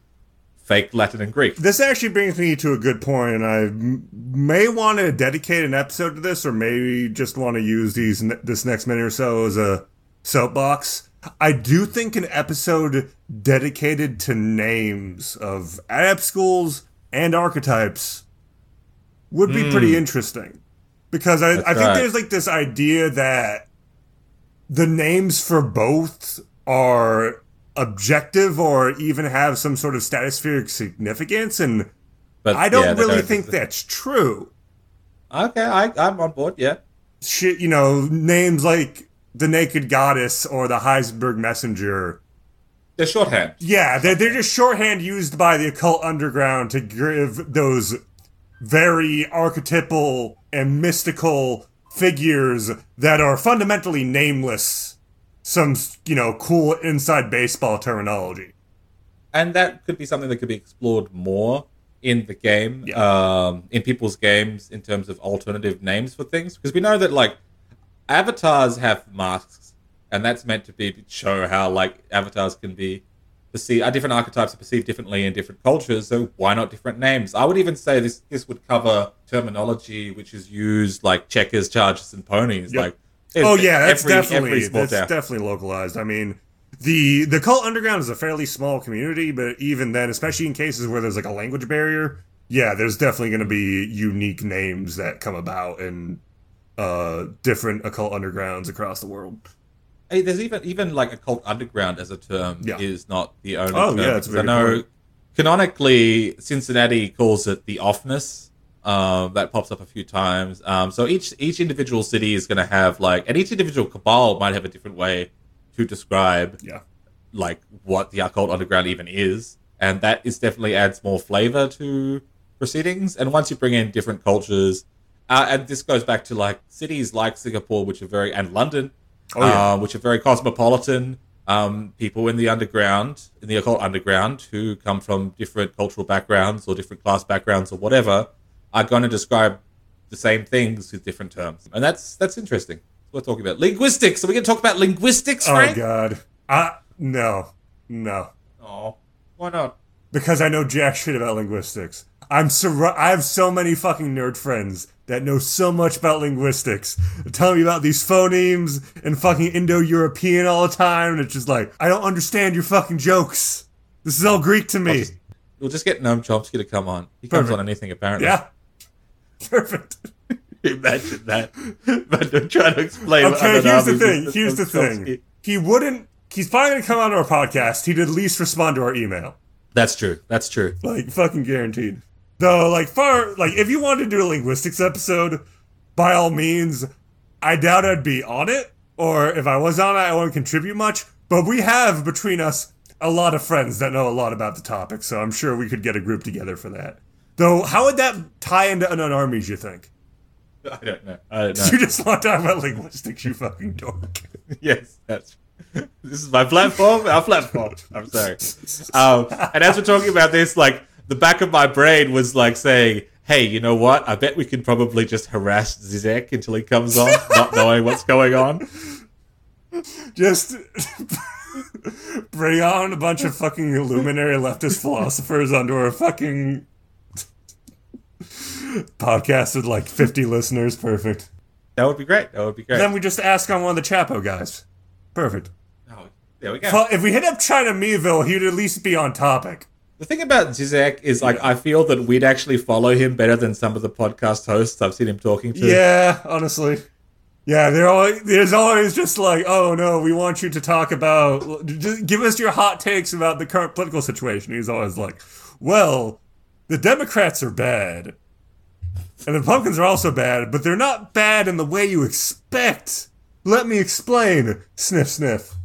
fake Latin and Greek. This actually brings me to a good point, and I m- may want to dedicate an episode to this, or maybe just want to use these n- this next minute or so as a soapbox. I do think an episode dedicated to names of adept schools and archetypes would be mm. pretty interesting. Because I, I think right. there's like this idea that the names for both are objective or even have some sort of statospheric significance. And but, I don't yeah, really don't think that's true. Okay, I, I'm on board, yeah. Shit, you know, names like the Naked Goddess or the Heisenberg Messenger. They're shorthand. Yeah, they're, they're just shorthand used by the occult underground to give those very archetypal and mystical figures that are fundamentally nameless some, you know, cool inside baseball terminology. And that could be something that could be explored more in the game, yeah. um, in people's games, in terms of alternative names for things. Because we know that, like, avatars have masks. And that's meant to be show how like avatars can be perceived. Uh, different archetypes are perceived differently in different cultures. So why not different names? I would even say this this would cover terminology which is used like checkers, chargers, and ponies. Yep. Like oh yeah, that's every, definitely every that's town. definitely localized. I mean, the the cult underground is a fairly small community, but even then, especially in cases where there's like a language barrier, yeah, there's definitely going to be unique names that come about in uh, different occult undergrounds across the world. Hey, there's even even like occult underground as a term yeah. is not the only oh, term. Yeah, it's very I know cool. Canonically, Cincinnati calls it the offness. Um, that pops up a few times. Um, so each each individual city is going to have like, and each individual cabal might have a different way to describe yeah. like what the occult underground even is, and that is definitely adds more flavor to proceedings. And once you bring in different cultures, uh, and this goes back to like cities like Singapore, which are very and London. Oh, yeah. uh, which are very cosmopolitan um, people in the underground, in the occult underground, who come from different cultural backgrounds or different class backgrounds or whatever, are going to describe the same things with different terms. And that's that's interesting. That's what we're talking about. Linguistics. Are we going to talk about linguistics, Frank? Oh, God. Uh, no. No. Oh, why not? Because I know jack shit about linguistics. I'm sur- I have so many fucking nerd friends that know so much about linguistics. They're telling me about these phonemes and fucking Indo-European all the time. And it's just like, I don't understand your fucking jokes. This is all Greek to me. Just, we'll just get Noam Chomsky to come on. He Perfect. comes on anything, apparently. Yeah. Perfect. Imagine that. But I'm trying to explain. Okay, here's the thing. Here's the thing. He wouldn't. He's probably going to come on our podcast. He'd at least respond to our email. That's true. That's true. Like, fucking guaranteed. Though, like, far, like, if you wanted to do a linguistics episode, by all means, I doubt I'd be on it. Or if I was on it, I wouldn't contribute much. But we have, between us, a lot of friends that know a lot about the topic. So I'm sure we could get a group together for that. Though, how would that tie into Unknown Armies, you think? I don't know. I don't know. You just want to talk about linguistics, you fucking dork. Yes, that's This is my platform. Our platform. I'm sorry. Um, and as we're talking about this, like, the back of my brain was like saying, "Hey, you know what? I bet we can probably just harass Žižek until he comes on, not knowing what's going on. Just bring on a bunch of fucking illuminary leftist philosophers onto our fucking podcast with like fifty listeners. Perfect. That would be great. That would be great. Then we just ask on one of the Chapo guys." Perfect. Oh, there we go. If we hit up China Meville, he'd at least be on topic. The thing about Žižek is, like, yeah. I feel that we'd actually follow him better than some of the podcast hosts I've seen him talking to. Yeah, honestly. Yeah, they're always, there's always just like, oh, no, we want you to talk about... Just give us your hot takes about the current political situation. He's always like, well, the Democrats are bad. And the Republicans are also bad, but they're not bad in the way you expect. Let me explain. Sniff, sniff.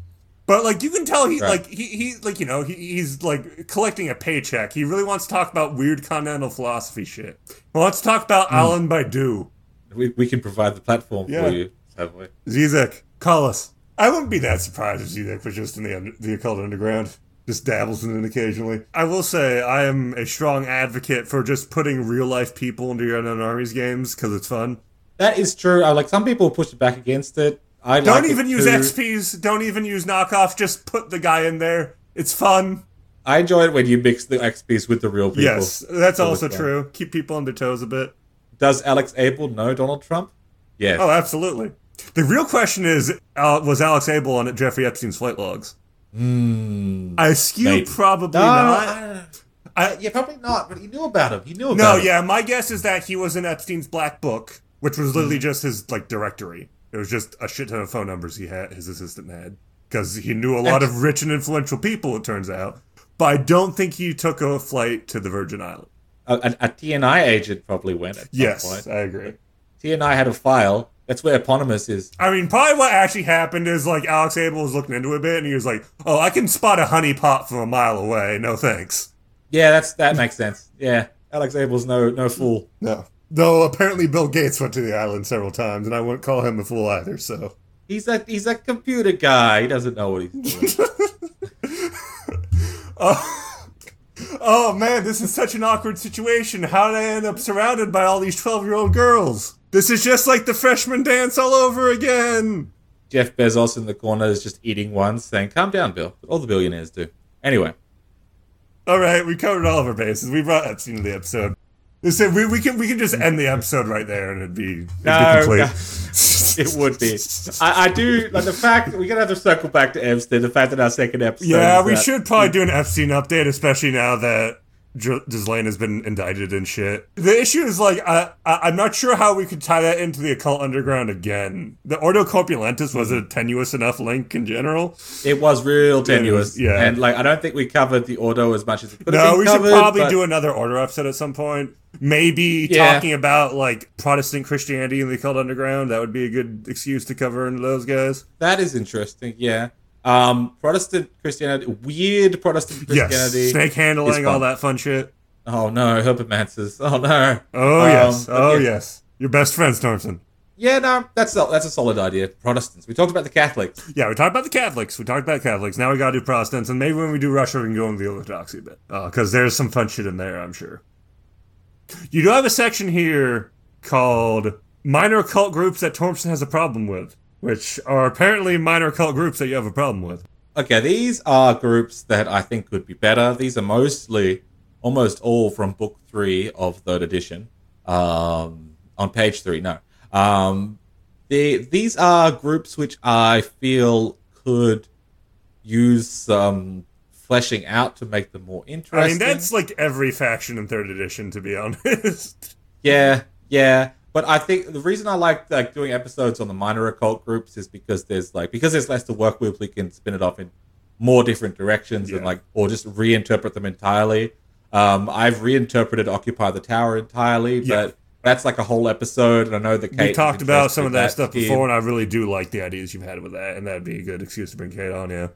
But, like, you can tell he, right. like, he, he, like, you know, he, he's, like, collecting a paycheck. He really wants to talk about weird continental philosophy shit. He wants to talk about mm. Alan Baidu. We we can provide the platform yeah. for you, haven't we? Žižek, call us. I wouldn't be that surprised if Žižek was just in the, under, the occult underground. Just dabbles in it occasionally. I will say I am a strong advocate for just putting real-life people into your Unknown Armies games, because it's fun. That is true. I, like, some people push back against it. I don't like even use X Ps. Don't even use knockoff. Just put the guy in there. It's fun. I enjoy it when you mix the X Ps with the real people. Yes, that's so also true. Fun. Keep people on their toes a bit. Does Alex Abel know Donald Trump? Yes. Oh, absolutely. The real question is, uh, was Alex Abel on Jeffrey Epstein's flight logs? Mm, I skew maybe. probably no, not. I, I, yeah, probably not, but he knew about him. He knew about no, him. No, yeah, my guess is that he was in Epstein's black book, which was literally mm. just his, like, directory. It was just a shit ton of phone numbers he had, his assistant had. Because he knew a lot of rich and influential people, it turns out. But I don't think he took a flight to the Virgin Islands. A, a, a T N I agent probably went at some yes, point. Yes, I agree. T N I had a file. That's where Eponymous is. I mean, probably what actually happened is, like, Alex Abel was looking into it a bit, and he was like, oh, I can spot a honeypot from a mile away. No thanks. Yeah, that's that makes sense. Yeah, Alex Abel's no no fool. No. Though apparently Bill Gates went to the island several times, and I wouldn't call him a fool either, so... He's a, he's a computer guy. He doesn't know what he's doing. oh, oh, man, this is such an awkward situation. How did I end up surrounded by all these twelve-year-old girls? This is just like the freshman dance all over again. Jeff Bezos in the corner is just eating one, saying, calm down, Bill. All the billionaires do. Anyway. All right, we covered all of our bases. We brought Epstein to the episode. So we, we can we can just end the episode right there and it'd be, it'd no, be complete. No, it would be. I, I do like the fact that we're gonna have to circle back to Epstein. The fact that our second episode. Yeah, we that, should probably do an Epstein update, especially now that Ghislaine has been indicted and shit. The issue is like I, I I'm not sure how we could tie that into the occult underground again. The Ordo Corpulentus was a tenuous enough link in general. It was real tenuous, and, yeah. And like I don't think we covered the Ordo as much as it could no, have been we covered, should probably but... do another Ordo episode at some point. Maybe yeah. talking about, like, Protestant Christianity and the occult underground. That would be a good excuse to cover into those guys. That is interesting, yeah. Um, Protestant Christianity, weird Protestant Christianity. Yes, snake handling, all that fun shit. Oh, no, herpetomancers. Oh, no. Oh, um, yes. Oh, yeah. yes. Your best friends, Thompson. Yeah, no, that's a, that's a solid idea. Protestants. We talked about the Catholics. Yeah, we talked about the Catholics. We talked about Catholics. Now we got to do Protestants. And maybe when we do Russia, we can go into the Orthodoxy a bit. Because uh, there's some fun shit in there, I'm sure. You do have a section here called Minor Occult Groups That Thompson Has a Problem With, which are apparently minor occult groups that you have a problem with. Okay, these are groups that I think could be better. These are mostly, almost all from book three of third edition. Um, on page three, no. Um, they, these are groups which I feel could use some... fleshing out to make them more interesting. I mean, that's like every faction in third edition, to be honest. Yeah, yeah. But I think the reason I like like doing episodes on the minor occult groups is because there's like because there's less to work with, we can spin it off in more different directions yeah. and like or just reinterpret them entirely. Um, I've reinterpreted Occupy the Tower entirely, yeah. but that's like a whole episode. And I know that Kate... We talked about some of that, that stuff in. before, and I really do like the ideas you've had with that, and that'd be a good excuse to bring Kate on, yeah.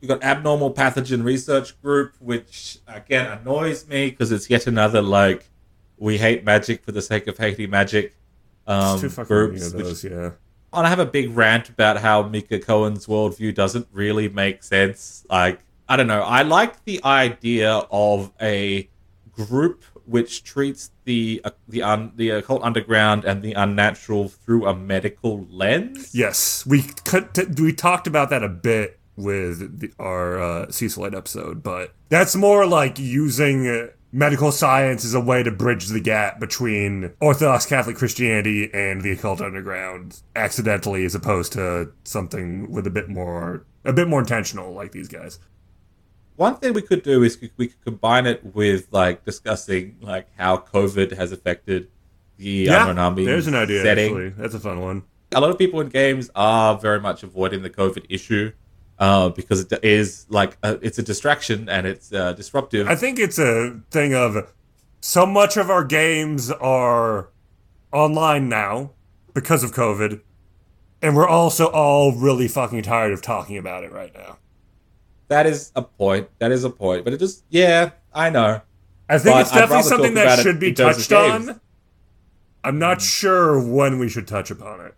We've got Abnormal Pathogen Research Group, which, again, annoys me because it's yet another, like, we hate magic for the sake of hating magic um, it's too groups. Of those, which, yeah. And I have a big rant about how Mika Cohen's worldview doesn't really make sense, like... I don't know. I like the idea of a group which treats the uh, the un, the occult underground and the unnatural through a medical lens. Yes, we could t- we talked about that a bit with the, our uh, Cecilite episode, but that's more like using medical science as a way to bridge the gap between Orthodox Catholic Christianity and the occult underground accidentally, as opposed to something with a bit more a bit more intentional, like these guys. One thing we could do is we could combine it with like discussing like how COVID has affected the yeah, Unknown Armies there's an idea, setting. Actually. That's a fun one. A lot of people in games are very much avoiding the COVID issue uh, because it is like a, it's a distraction and it's uh, disruptive. I think it's a thing of so much of our games are online now because of COVID, and we're also all really fucking tired of talking about it right now. That is a point. That is a point. But it just, yeah, I know. I think but it's definitely something that should be touched on. I'm not sure when we should touch upon it.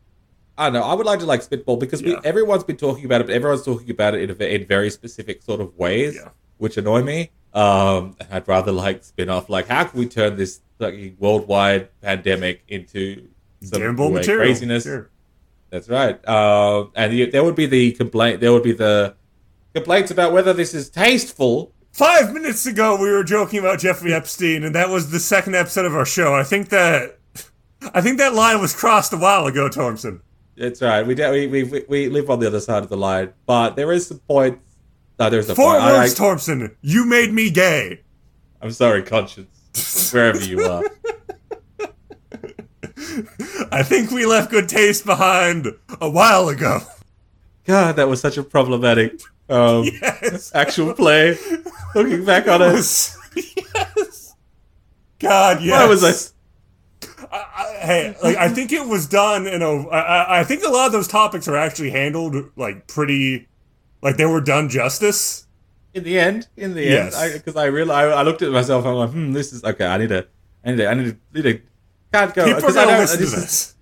I don't know. I would like to like spitball because yeah. we, everyone's been talking about it, but everyone's talking about it in, in very specific sort of ways, yeah. which annoy me. Um, and I'd rather like spin off, like, how can we turn this like, worldwide pandemic into some Gamble way, material. Craziness? Sure. That's right. Uh, and the, there would be the complaint. There would be the... Complaints about whether this is tasteful. Five minutes ago, we were joking about Jeffrey Epstein, and that was the second episode of our show. I think that, I think that line was crossed a while ago, Thompson. That's right. We we we we live on the other side of the line, but there is some point. No, there's a four point. words, Thompson. You made me gay. I'm sorry, conscience, wherever you are. I think we left good taste behind a while ago. God, that was such a problematic. Um, yes. Actual play. Looking back on it. Yes. God, yes. Why was I... I, I hey, like, I think it was done in a... I, I think a lot of those topics are actually handled, like, pretty... Like, they were done justice. In the end. In the yes. end. Because I, I realized... I, I looked at myself, I'm like, hmm, this is... Okay, I need to... I need to... I need to... Need to can't go... People are going to listen to this.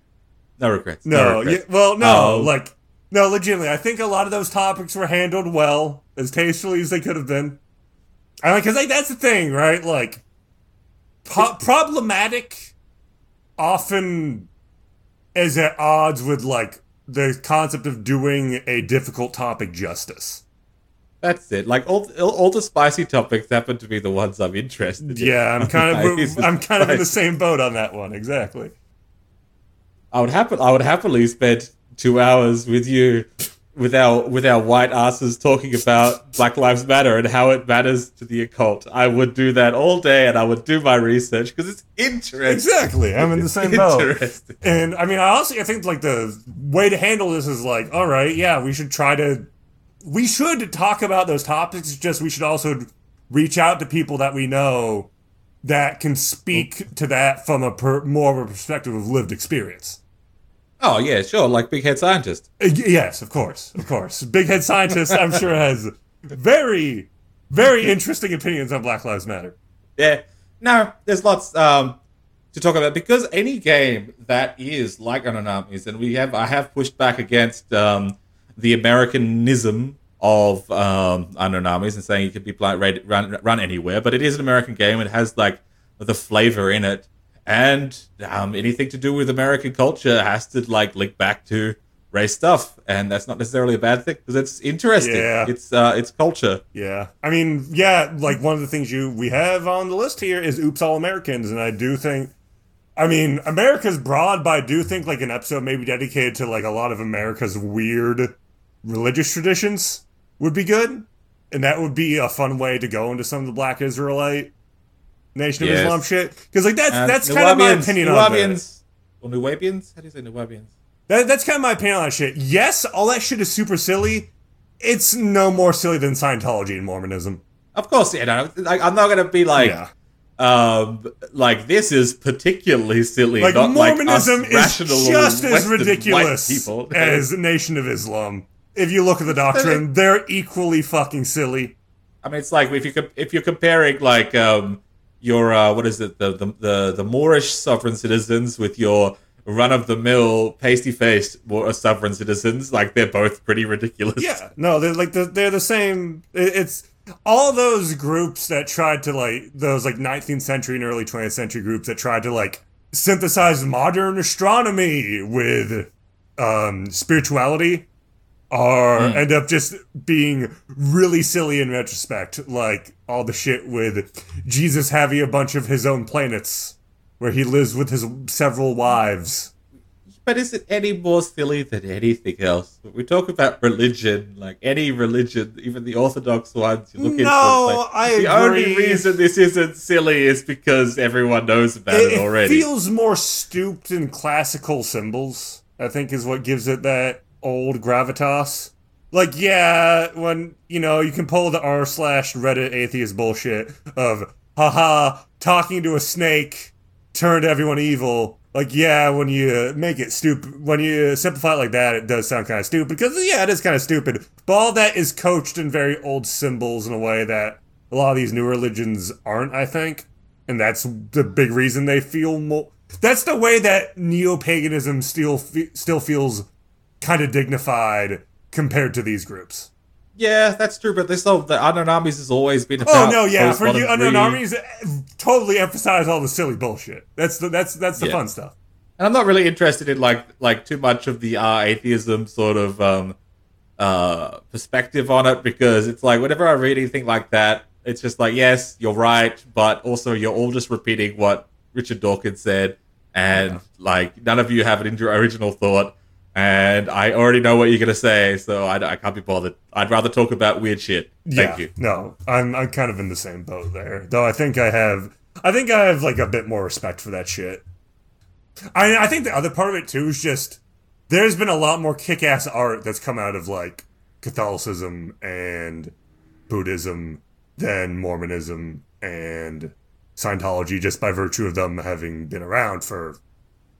No regrets. No, no regrets. Yeah, well, no, um, like... No, legitimately, I think a lot of those topics were handled well, as tastefully as they could have been. I mean, because like, that's the thing, right? Like, po- problematic often is at odds with, like, the concept of doing a difficult topic justice. That's it. Like, all all the spicy topics happen to be the ones I'm interested in. Yeah, I'm kind of I'm kind of in the same boat on that one, exactly. I would happen. I would happily spend... Two hours with you, with our with our white asses talking about Black Lives Matter and how it matters to the occult. I would do that all day, and I would do my research because it's interesting. Exactly, I'm in the same boat. And I mean, I also I think like the way to handle this is like, all right, yeah, we should try to, we should talk about those topics. It's just we should also reach out to people that we know that can speak to that from a per, more of a perspective of lived experience. Oh, yeah, sure, like Big Head Scientist. Yes, of course, of course. Big Head Scientist, I'm sure, has very, very interesting opinions on Black Lives Matter. Yeah, no, there's lots um, to talk about, because any game that is like Unknown Armies, and we have, I have pushed back against um, the Americanism of um, Unknown Armies and saying it could be played, run, run anywhere, but it is an American game. It has, like, the flavor in it. And um, anything to do with American culture has to like link back to race stuff, and that's not necessarily a bad thing because it's interesting. Yeah. It's uh, it's culture. Yeah, I mean, yeah, like one of the things you we have on the list here is "Oops, All Americans," and I do think, I mean, America's broad, but I do think like an episode maybe dedicated to like a lot of America's weird religious traditions would be good, and that would be a fun way to go into some of the Black Israelite. Nation of yes. Islam shit, because like that's that's uh, kind of my opinion on it. Well, Nuwabians? How do you say Nuwabians? That, that's kind of my opinion on that shit. Yes, all that shit is super silly. It's no more silly than Scientology and Mormonism. Of course, you know. Like, I'm not going to be like, yeah. um, like this is particularly silly. Like, not Mormonism like us is just as ridiculous as the Nation of Islam. If you look at the doctrine, they're equally fucking silly. I mean, it's like if you if you're comparing like um, your uh, what is it the, the the the Moorish sovereign citizens with your run-of-the-mill, pasty-faced sovereign citizens, like, they're both pretty ridiculous. Yeah, no, they're, like, the, they're the same. It's all those groups that tried to, like, those, like, nineteenth century and early twentieth century groups that tried to, like, synthesize modern astronomy with um, spirituality are mm. end up just being really silly in retrospect. Like, all the shit with Jesus having a bunch of his own planets where he lives with his several wives. But is it any more silly than anything else? When we talk about religion, like any religion, even the Orthodox ones, you look into no, like, I the agree. Only reason this isn't silly is because everyone knows about it, it already. It feels more stooped in classical symbols, I think, is what gives it that old gravitas. Like, yeah, when, you know, you can pull the r slash Reddit atheist bullshit of, haha, talking to a snake turned everyone evil. Like, yeah, when you make it stupid, when you simplify it like that, it does sound kind of stupid. Because, yeah, it is kind of stupid. But all that is coached in very old symbols in a way that a lot of these new religions aren't, I think. And that's the big reason they feel more... That's the way that neo-paganism still, fe- still feels kind of dignified compared to these groups. Yeah, that's true, but this whole, the Unknown Armies has always been about... Oh, no, yeah, for you, Unknown Armies totally emphasize all the silly bullshit. That's the that's that's the yeah. fun stuff. And I'm not really interested in, like, like too much of the uh, atheism sort of um, uh, perspective on it, because it's like, whenever I read anything like that, it's just like, yes, you're right, but also you're all just repeating what Richard Dawkins said, and, yeah. like, none of you have an original thought. And I already know what you're going to say, so I, I can't be bothered. I'd rather talk about weird shit. Thank yeah, you. No, I'm I'm kind of in the same boat there. Though I think I have, I think I have like a bit more respect for that shit. I I think the other part of it too is just, there's been a lot more kick-ass art that's come out of like Catholicism and Buddhism than Mormonism and Scientology, just by virtue of them having been around for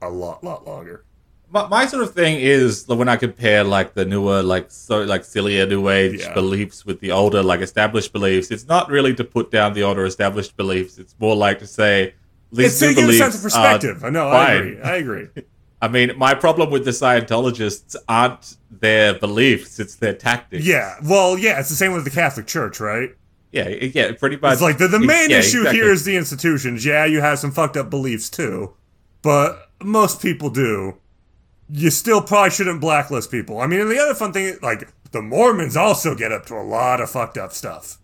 a lot, lot longer. My, my sort of thing is when I compare like the newer, like so, like sillier new age yeah. beliefs with the older, like established beliefs. It's not really to put down the older established beliefs. It's more like to say these new beliefs. It's to give a sense of perspective. I know. I agree. I agree. I mean, my problem with the Scientologists aren't their beliefs; it's their tactics. Yeah. Well, yeah. It's the same with the Catholic Church, right? Yeah. Yeah. Pretty much. It's like the, the main yeah, issue exactly. here is the institutions. Yeah, you have some fucked up beliefs too, but most people do. You still probably shouldn't blacklist people. I mean, and the other fun thing is, like, the Mormons also get up to a lot of fucked up stuff.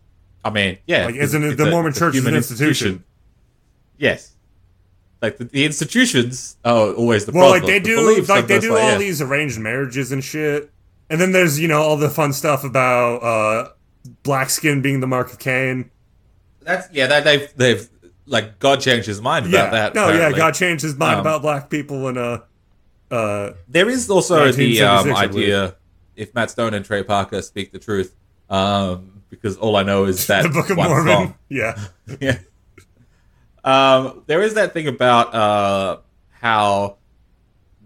I mean, yeah. Like, isn't it, the Mormon Church is an institution? Yes. Like, the, the institutions are always the problem. Well, like, they do, like, they do all these arranged marriages and shit. And then there's, you know, all the fun stuff about uh, black skin being the mark of Cain. That's, yeah, that they've, they've, like, God changed his mind about that. No, yeah, God changed his mind about black people and, uh, Uh, there is also the um, idea, if Matt Stone and Trey Parker speak the truth, um, because all I know is that the Book of Mormon. Song. Yeah, yeah. Um, there is that thing about uh, how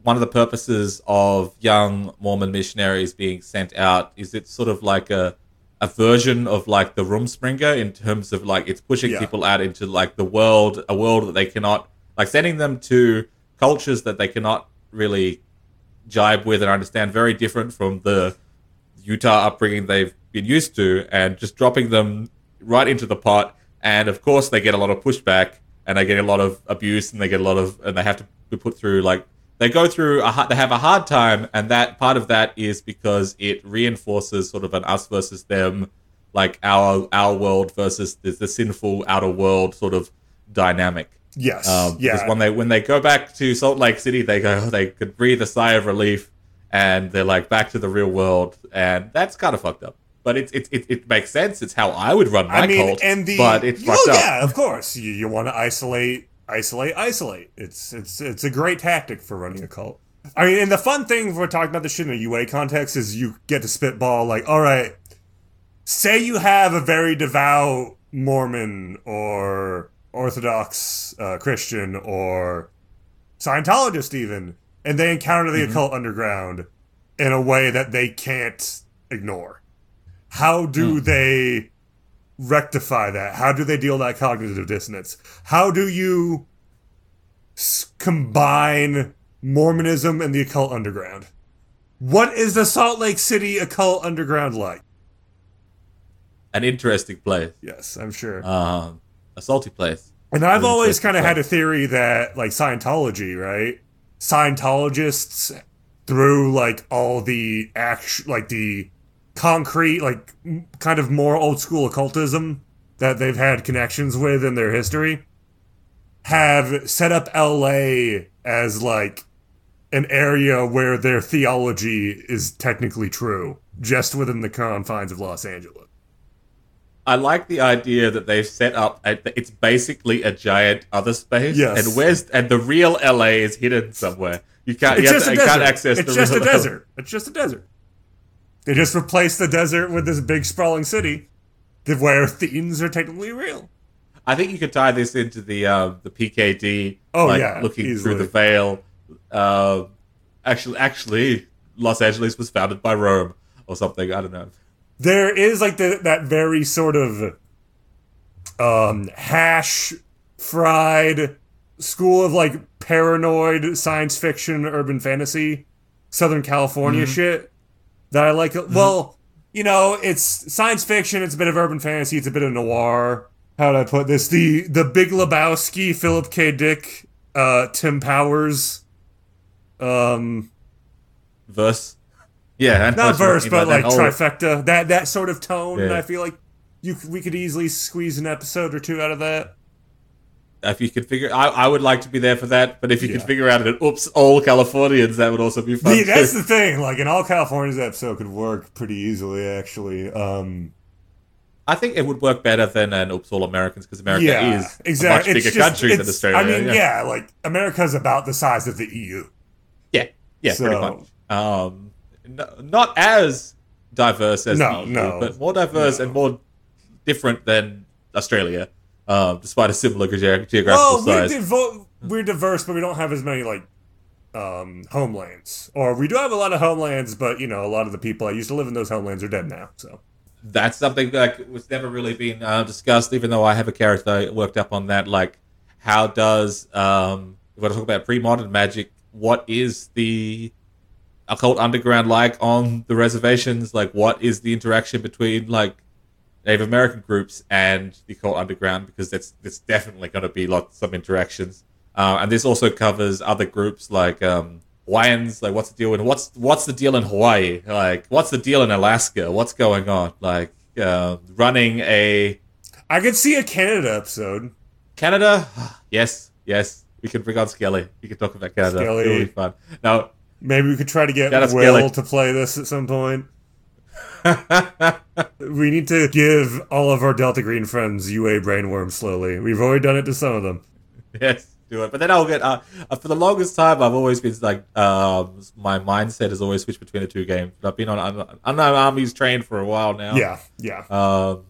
one of the purposes of young Mormon missionaries being sent out is it's sort of like a a version of like the Rumspringer in terms of like it's pushing yeah. people out into like the world, a world that they cannot, like sending them to cultures that they cannot really jibe with and understand, very different from the Utah upbringing they've been used to, and just dropping them right into the pot. And of course they get a lot of pushback and they get a lot of abuse and they get a lot of, and they have to be put through, like they go through a, they have a hard time. And that part of that is because it reinforces sort of an us versus them, like our, our world versus the, the sinful outer world sort of dynamic. Yes. Um, yeah. Because when they when they go back to Salt Lake City, they go they could breathe a sigh of relief, and they're like back to the real world, and that's kind of fucked up. But it's it, it it makes sense. It's how I would run my I mean, cult. And the, but it's fucked oh, up. Yeah, of course. You you want to isolate isolate, isolate. It's it's it's a great tactic for running a cult. I mean, and the fun thing we're talking about this shit in a U A context is you get to spitball, like, all right, say you have a very devout Mormon or Orthodox uh, Christian or Scientologist even, and they encounter the mm-hmm. occult underground in a way that they can't ignore. How do mm. they rectify that? How do they deal that cognitive dissonance? How do you s- combine Mormonism and the occult underground? What is the Salt Lake City occult underground like? An interesting place. Yes, I'm sure. Um, a salty place. And I've An always kind of had a theory that, like, Scientology, right? Scientologists, through, like, all the act, like, the concrete, like, kind of more old-school occultism that they've had connections with in their history, have set up L A as, like, an area where their theology is technically true, just within the confines of Los Angeles. I like the idea that they've set up. A, it's basically a giant other space, yes. and where's and the real L A is hidden somewhere. You can't. It's you just have to, a you can't access. It's the just real a desert. L A. It's just a desert. They just replaced the desert with this big sprawling city, where themes are technically real. I think you could tie this into the um, the P K D. Oh like, yeah, looking easily. Through the veil. Uh, actually, actually, Los Angeles was founded by Rome or something. I don't know. There is, like, the, that very sort of um, hash-fried school of, like, paranoid science fiction, urban fantasy, Southern California mm-hmm. shit that I like. Mm-hmm. Well, you know, it's science fiction, it's a bit of urban fantasy, it's a bit of noir. How do I put this? The, the Big Lebowski, Philip K. Dick, uh, Tim Powers. Um, verse. Yeah, not verse, but like trifecta. That that sort of tone. Yeah. I feel like you we could easily squeeze an episode or two out of that. If you could figure, I, I would like to be there for that. But if you yeah. could figure out an oops, all Californians, that would also be fun. Yeah, that's the thing. Like an all Californians episode could work pretty easily, actually. Um, I think it would work better than an oops, all Americans, because America yeah, is exactly. a much bigger just, country than Australia. I mean, yeah, yeah like America's about the size of the E U. Yeah, yeah, so, pretty much. Um, No, not as diverse as no, the E U, no, but more diverse no. and more different than Australia, uh, despite a similar ge- geographical well, size. We're, divo- we're diverse, but we don't have as many like um, homelands. Or we do have a lot of homelands, but you know, a lot of the people that used to live in those homelands are dead now. So that's something that was never really been uh, discussed. Even though I have a character worked up on that, like how does um, when I talk about pre-modern magic, what is the occult underground like on the reservations? Like, what is the interaction between like Native American groups and the occult underground? Because that's that's definitely going to be lots of interactions. Uh, and this also covers other groups like um, Hawaiians. Like, what's the deal with what's what's the deal in Hawaii? Like, what's the deal in Alaska? What's going on? Like, uh, running a. I could see a Canada episode. Canada, yes, yes, we could bring on Skelly. You could talk about Canada. Skelly. It'll be fun. Now. Maybe we could try to get Will Kelly. to play this at some point. We need to give all of our Delta Green friends U A brainworm slowly. We've already done it to some of them. Yes, do it. But then I'll get... Uh, for the longest time, I've always been like... Uh, my mindset has always switched between the two games. I've been on Unknown un- un- Armies train for a while now. Yeah, yeah. Um,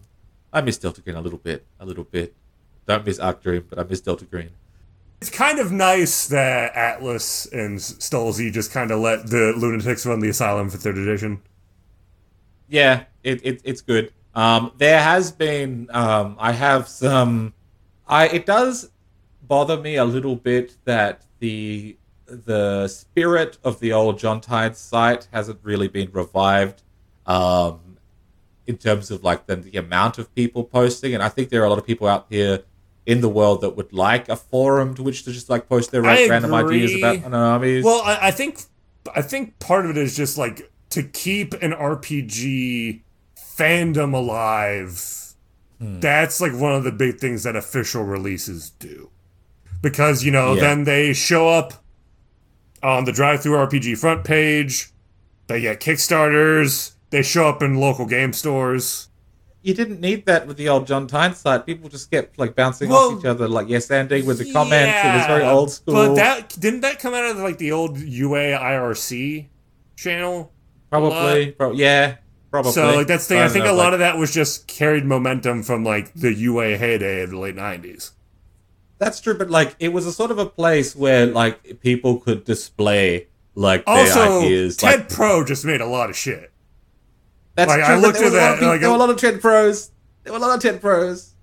I miss Delta Green a little bit. A little bit. Don't miss Arc Dream, but I miss Delta Green. It's kind of nice that Atlas and Stolze just kind of let the lunatics run the asylum for third edition. Yeah, it, it it's good. Um, there has been, um, I have some, I it does bother me a little bit that the the spirit of the old Jontide site hasn't really been revived. Um, in terms of like the, the amount of people posting, and I think there are a lot of people out here in the world that would like a forum to which to just like post their ra- random ideas about Unknown Armies. Well, I, I think I think part of it is just like to keep an R P G fandom alive. Hmm. That's like one of the big things that official releases do, because you know yeah. then they show up on the drive-thru R P G front page. They get Kickstarters. They show up in local game stores. you didn't need that with the old John Tyne site. People just kept like bouncing well, off each other, like yes, Andy with the comments. Yeah, it was very old school. But that didn't that come out of like the old U A I R C channel? Probably, pro- yeah, probably. So like that's the thing. I, I think know, a like, lot of that was just carried momentum from like the U A heyday of the late nineties. That's true, but like it was a sort of a place where like people could display like also, their ideas. Ted like, Pro just made a lot of shit. That's like, true. I looked there at that. People, like, there were a lot of Ted Pros. There were a lot of Ted Pros.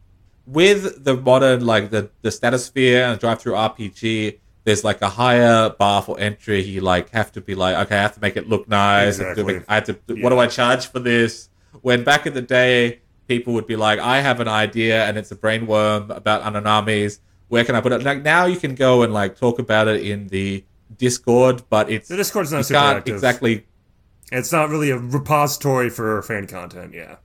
With the modern, like the the Statosphere and Drive Through R P G, there's like a higher bar for entry. You like have to be like, okay, I have to make it look nice. Exactly. I have to. Yeah. What do I charge for this? When back in the day, people would be like, I have an idea and it's a brainworm about unknown armies. Where can I put it? Like now, you can go and like talk about it in the Discord, but it's the Discord's not super active. Exactly, it's not really a repository for fan content. Yeah,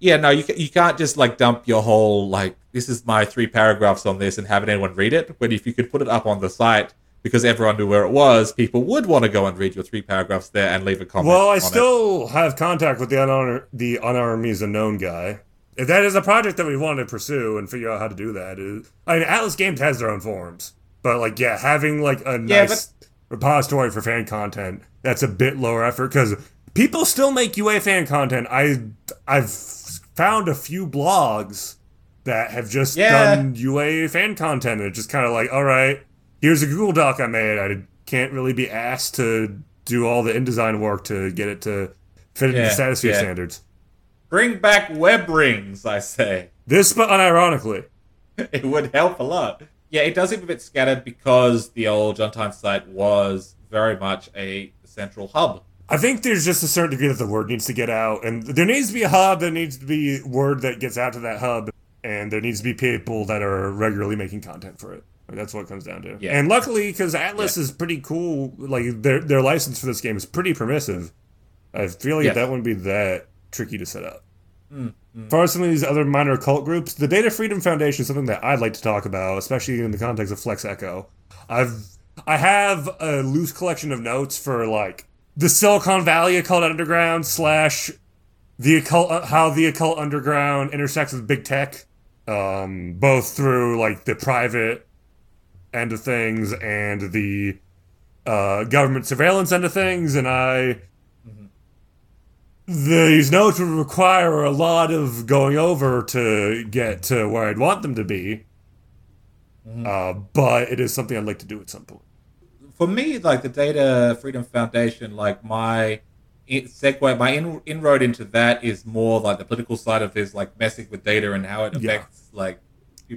yeah. No, you you can't just like dump your whole like this is my three paragraphs on this and have anyone read it. But if you could put it up on the site, because everyone knew where it was, people would want to go and read your three paragraphs there and leave a comment. Well, I still it. have contact with the unknown the unknown is unknown guy. If that is a project that we want to pursue and figure out how to do that, is, I mean, Atlas Games has their own forums, but like, yeah, having like a nice yeah, but- repository for fan content that's a bit lower effort because people still make U A fan content. I I've found a few blogs that have just yeah. done U A fan content and it's just kind of like, all right, here's a Google Doc I made. I can't really be asked to do all the InDesign work to get it to fit yeah, into Statosphere yeah. standards. Bring back web rings, I say. This, but unironically. It would help a lot. Yeah, it does seem a bit scattered because the old John Tyne site was very much a central hub. I think there's just a certain degree that the word needs to get out. And there needs to be a hub, there needs to be word that gets out to that hub, and there needs to be people that are regularly making content for it. Like, that's what it comes down to. Yeah. And luckily, because Atlas yeah. is pretty cool, like their their license for this game is pretty permissive. I feel like yeah. that wouldn't be that tricky to set up. Mm, mm. As far as some of these other minor occult groups, the Data Freedom Foundation is something that I'd like to talk about, especially in the context of Flex Echo. I've I have a loose collection of notes for like the Silicon Valley occult underground slash the occult, uh, how the occult underground intersects with big tech, um, both through like the private end of things and the uh, government surveillance end of things, and I. These notes would require a lot of going over to get to where I'd want them to be. Mm-hmm. Uh, but it is something I'd like to do at some point. For me, like the Data Freedom Foundation, like my segue, my in, inroad into that is more like the political side of this, like messing with data and how it affects yeah. like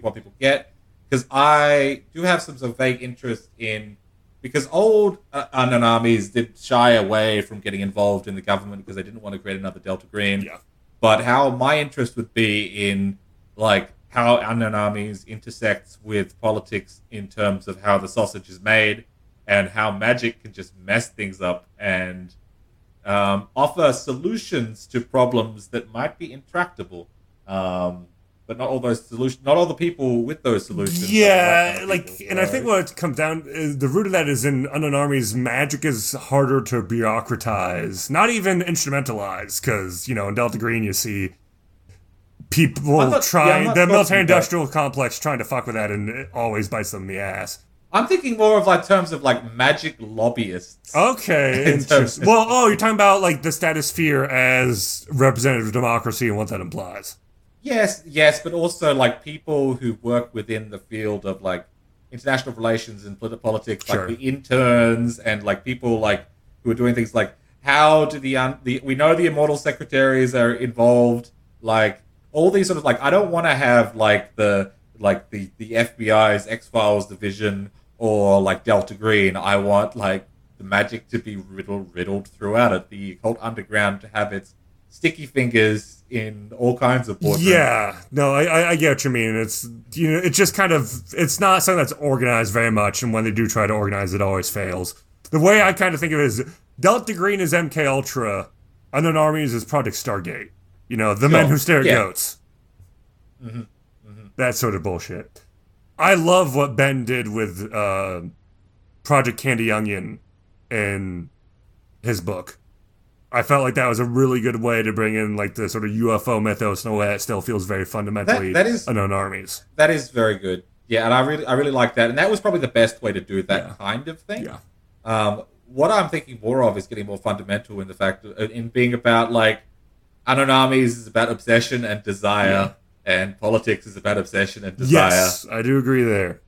what people get. Because I do have some sort of vague interest in. Because old uh, unknown armies did shy away from getting involved in the government because they didn't want to create another Delta Green. Yeah. But how my interest would be in, like, how unknown armies intersects with politics in terms of how the sausage is made and how magic can just mess things up and um, offer solutions to problems that might be intractable. Um But not all those solutions, not all the people with those solutions. Yeah, like, people, and so. I think what it comes down is the root of that is in Unknown Armies, magic is harder to bureaucratize, not even instrumentalize, because, you know, in Delta Green, you see people not, trying, yeah, the military industrial complex trying to fuck with that, and it always bites them in the ass. I'm thinking more of like terms of like magic lobbyists. Okay, interesting. Well, oh, you're talking about like the Statosphere as representative democracy and what that implies. Yes, yes, but also like people who work within the field of like international relations and politics, sure. like the interns and like people like who are doing things like how do the, un- the we know the immortal secretaries are involved, like all these sort of like I don't want to have like the like the, the F B I's X-Files division or like Delta Green. I want like the magic to be riddled riddled throughout it. The occult underground to have its sticky fingers in all kinds of boardrooms. Yeah, no, I, I get what you mean. It's you know, it's just kind of it's not something that's organized very much, and when they do try to organize, it always fails. The way I kind of think of it is Delta Green is M K Ultra, Unknown Armies is Project Stargate. You know, the sure. men who stare at yeah. goats. Mm-hmm. Mm-hmm. That sort of bullshit. I love what Ben did with uh, Project Candy Onion in his book. I felt like that was a really good way to bring in like the sort of U F O mythos in a way that still feels very fundamentally that, that is, Unknown Armies. That is very good. Yeah, and I really I really like that. And that was probably the best way to do that yeah. kind of thing. Yeah. Um, what I'm thinking more of is getting more fundamental in the fact of, in being about like Unknown Armies is about obsession and desire, yeah. and politics is about obsession and desire. Yes, I do agree there.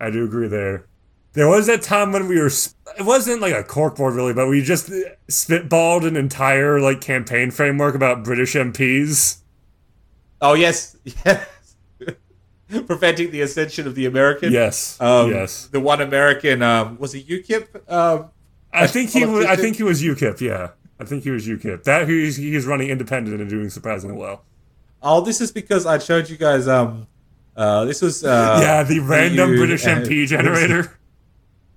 I do agree there. There was that time when we were, it wasn't like a corkboard really, but we just spitballed an entire like campaign framework about British M Ps. Oh, yes. Yes. Preventing the ascension of the American. Yes. Um, yes. The one American, um, was it U KIP? Um, I think he was, I think he was U KIP. Yeah. I think he was U KIP. That he's, he's running independent and doing surprisingly well. Oh, this is because I showed you guys, um, uh, this was, uh, yeah, the random British M P generator.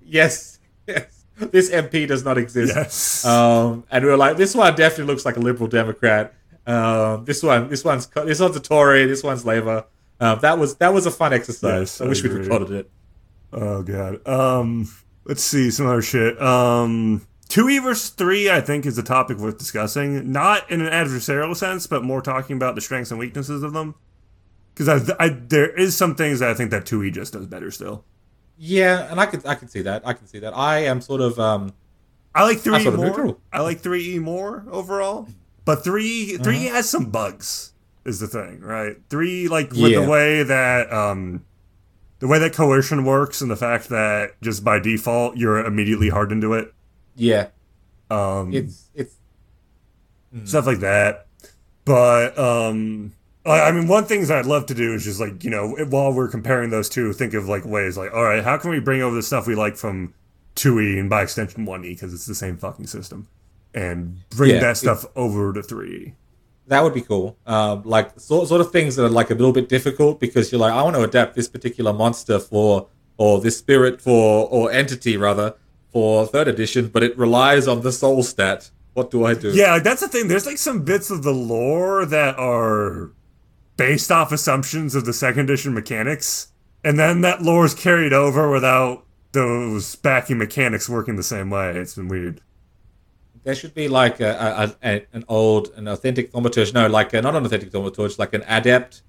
Yes, yes. This M P does not exist. Yes. Um, and we were like, this one definitely looks like a Liberal Democrat. Um, this one, this one's this one's a Tory. This one's Labour. Uh, that was that was a fun exercise. Yes, I, I wish we'd recorded it. Oh god. Um, let's see some other shit. Um, two E versus three, I think, is a topic worth discussing. Not in an adversarial sense, but more talking about the strengths and weaknesses of them. Because I, I, there is some things that I think that two E just does better still. Yeah, and I could I could see that. I can see that. I am sort of um I like three E sort of more. Neutral. I like three E more overall. But three E three E uh-huh. has some bugs is the thing, right? three E like with yeah. the way that um the way that coercion works and the fact that just by default you're immediately hardened to it. Yeah. Um it's it's stuff mm. like that. But um I mean, one thing that I'd love to do is just, like, you know, while we're comparing those two, think of, like, ways, like, all right, how can we bring over the stuff we like from two E and, by extension, one E, because it's the same fucking system, and bring yeah, that stuff over to three E. That would be cool. Um, like, sort, sort of things that are, like, a little bit difficult, because you're like, I want to adapt this particular monster for, or this spirit for, or entity, rather, for third edition, but it relies on the soul stat. What do I do? Yeah, like, that's the thing. There's, like, some bits of the lore that are based off assumptions of the second edition mechanics, and then that lore is carried over without those backing mechanics working the same way. It's been weird. There should be like a, a, a, an old, an authentic thaumaturge, no, like a, not an authentic thaumaturge, like an adept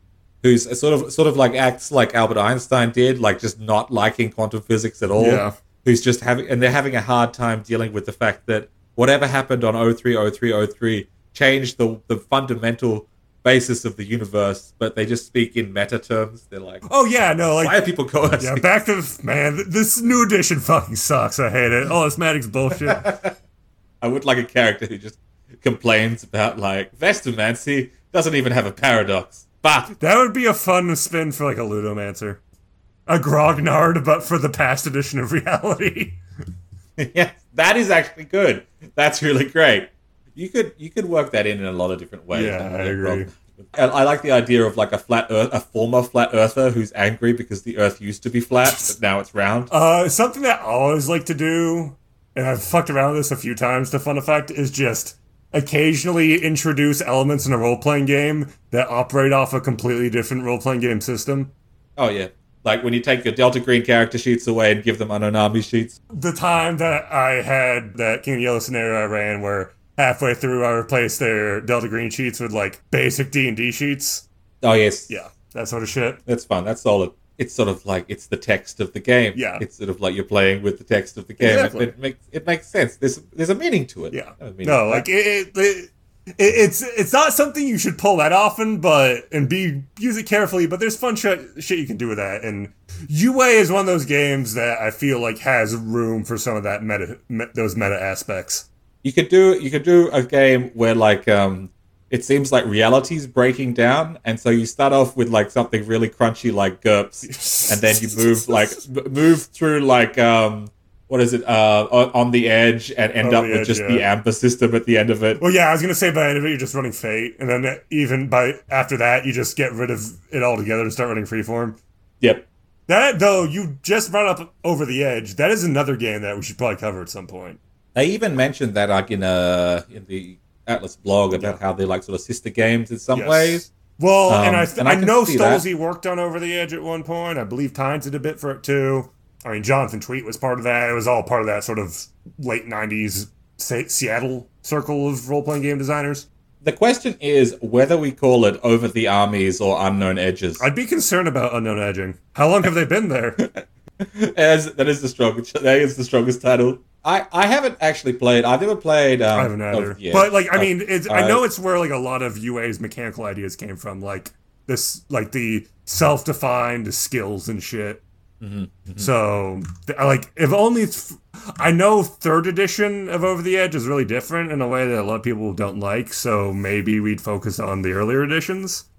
who's a sort of sort of like acts like Albert Einstein did, like just not liking quantum physics at all. Yeah. Who's just having, and they're having a hard time dealing with the fact that whatever happened on oh three oh three oh three changed the the fundamental basis of the universe, but they just speak in meta terms. They're like, oh yeah, no, like, why are people coercing? Yeah, back to man, this new edition fucking sucks. I hate it. Oh, this Maddox bullshit. I would like a character who just complains about like Vestomancy doesn't even have a paradox. Bah. That would be a fun spin for like a Ludomancer, a Grognard, but for the past edition of reality. Yeah, that is actually good. That's really great. You could you could work that in in a lot of different ways. Yeah, I agree. I, I like the idea of like a flat earth, a former flat earther who's angry because the earth used to be flat, but now it's round. Uh, something that I always like to do, and I've fucked around with this a few times to fun effect, is just occasionally introduce elements in a role-playing game that operate off a completely different role-playing game system. Oh, yeah. Like when you take your Delta Green character sheets away and give them Unknown Army sheets. The time that I had that King of Yellow scenario I ran where halfway through, I replaced their Delta Green sheets with, like, basic D and D sheets. Oh, yes. Yeah, that sort of shit. That's fun. That's solid. It's sort of like, it's the text of the game. Yeah. It's sort of like you're playing with the text of the game. Exactly. It, it, makes, it makes sense. There's there's a meaning to it. Yeah. I mean, no, like, it, it, it, it it's it's not something you should pull that often, but, and be use it carefully, but there's fun shit, shit you can do with that. And U A is one of those games that I feel like has room for some of that meta, me, those meta aspects. You could do you could do a game where like um, it seems like reality's breaking down, and so you start off with like something really crunchy like GURPS, and then you move like move through like um, what is it uh, on, on the edge and end on up with edge, just yeah. the amber system at the end of it. Well, yeah, I was gonna say by the end of it you're just running Fate, and then even by after that you just get rid of it altogether to start running Freeform. Yep. That though you just brought up Over the Edge. That is another game that we should probably cover at some point. They even mentioned that, like, in a, in the Atlas blog about yeah. how they're, like, sort of sister games in some yes. ways. Well, um, and I th- and I, I know Stolze worked on Over the Edge at one point. I believe Tynes did a bit for it, too. I mean, Jonathan Tweet was part of that. It was all part of that sort of late nineties say, Seattle circle of role-playing game designers. The question is whether we call it Over the Armies or Unknown Edges. I'd be concerned about unknown edging. How long have they been there? As that is the strongest. That is the strongest title. I, I haven't actually played. I've never played. Um, I haven't either. Of, yeah, but like, I uh, mean, it's, uh, I know it's where like a lot of U A's mechanical ideas came from, like this, like the self-defined skills and shit. Mm-hmm, mm-hmm. So, like, if only th- I know third edition of Over the Edge is really different in a way that a lot of people don't like. So maybe we'd focus on the earlier editions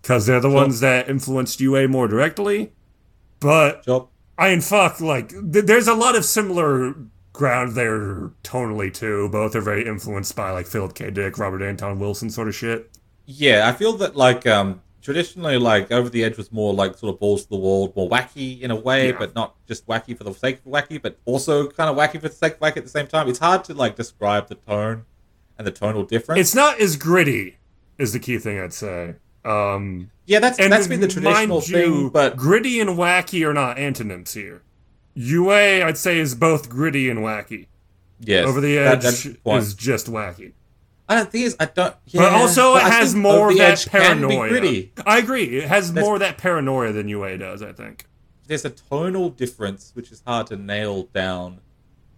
because they're the sure. ones that influenced U A more directly. But sure. I mean, fuck, like, th- there's a lot of similar ground there tonally too. Both are very influenced by like Philip K. Dick, Robert Anton Wilson sort of shit. Yeah, I feel that like um. Traditionally, like, Over the Edge was more, like, sort of balls to the wall, more wacky in a way, yeah. but not just wacky for the sake of wacky, but also kind of wacky for the sake of wacky at the same time. It's hard to, like, describe the tone and the tonal difference. It's not as gritty is the key thing, I'd say. Um, yeah, that's, that's been the traditional mind you, thing, but... Gritty and wacky are not antonyms here. U A, I'd say, is both gritty and wacky. Yes. Over the Edge that, is just wacky. I don't think it's, I don't... Yeah, but also but it has more of that paranoia. I agree. It has There's, more of that paranoia than U A does, I think. There's a tonal difference, which is hard to nail down,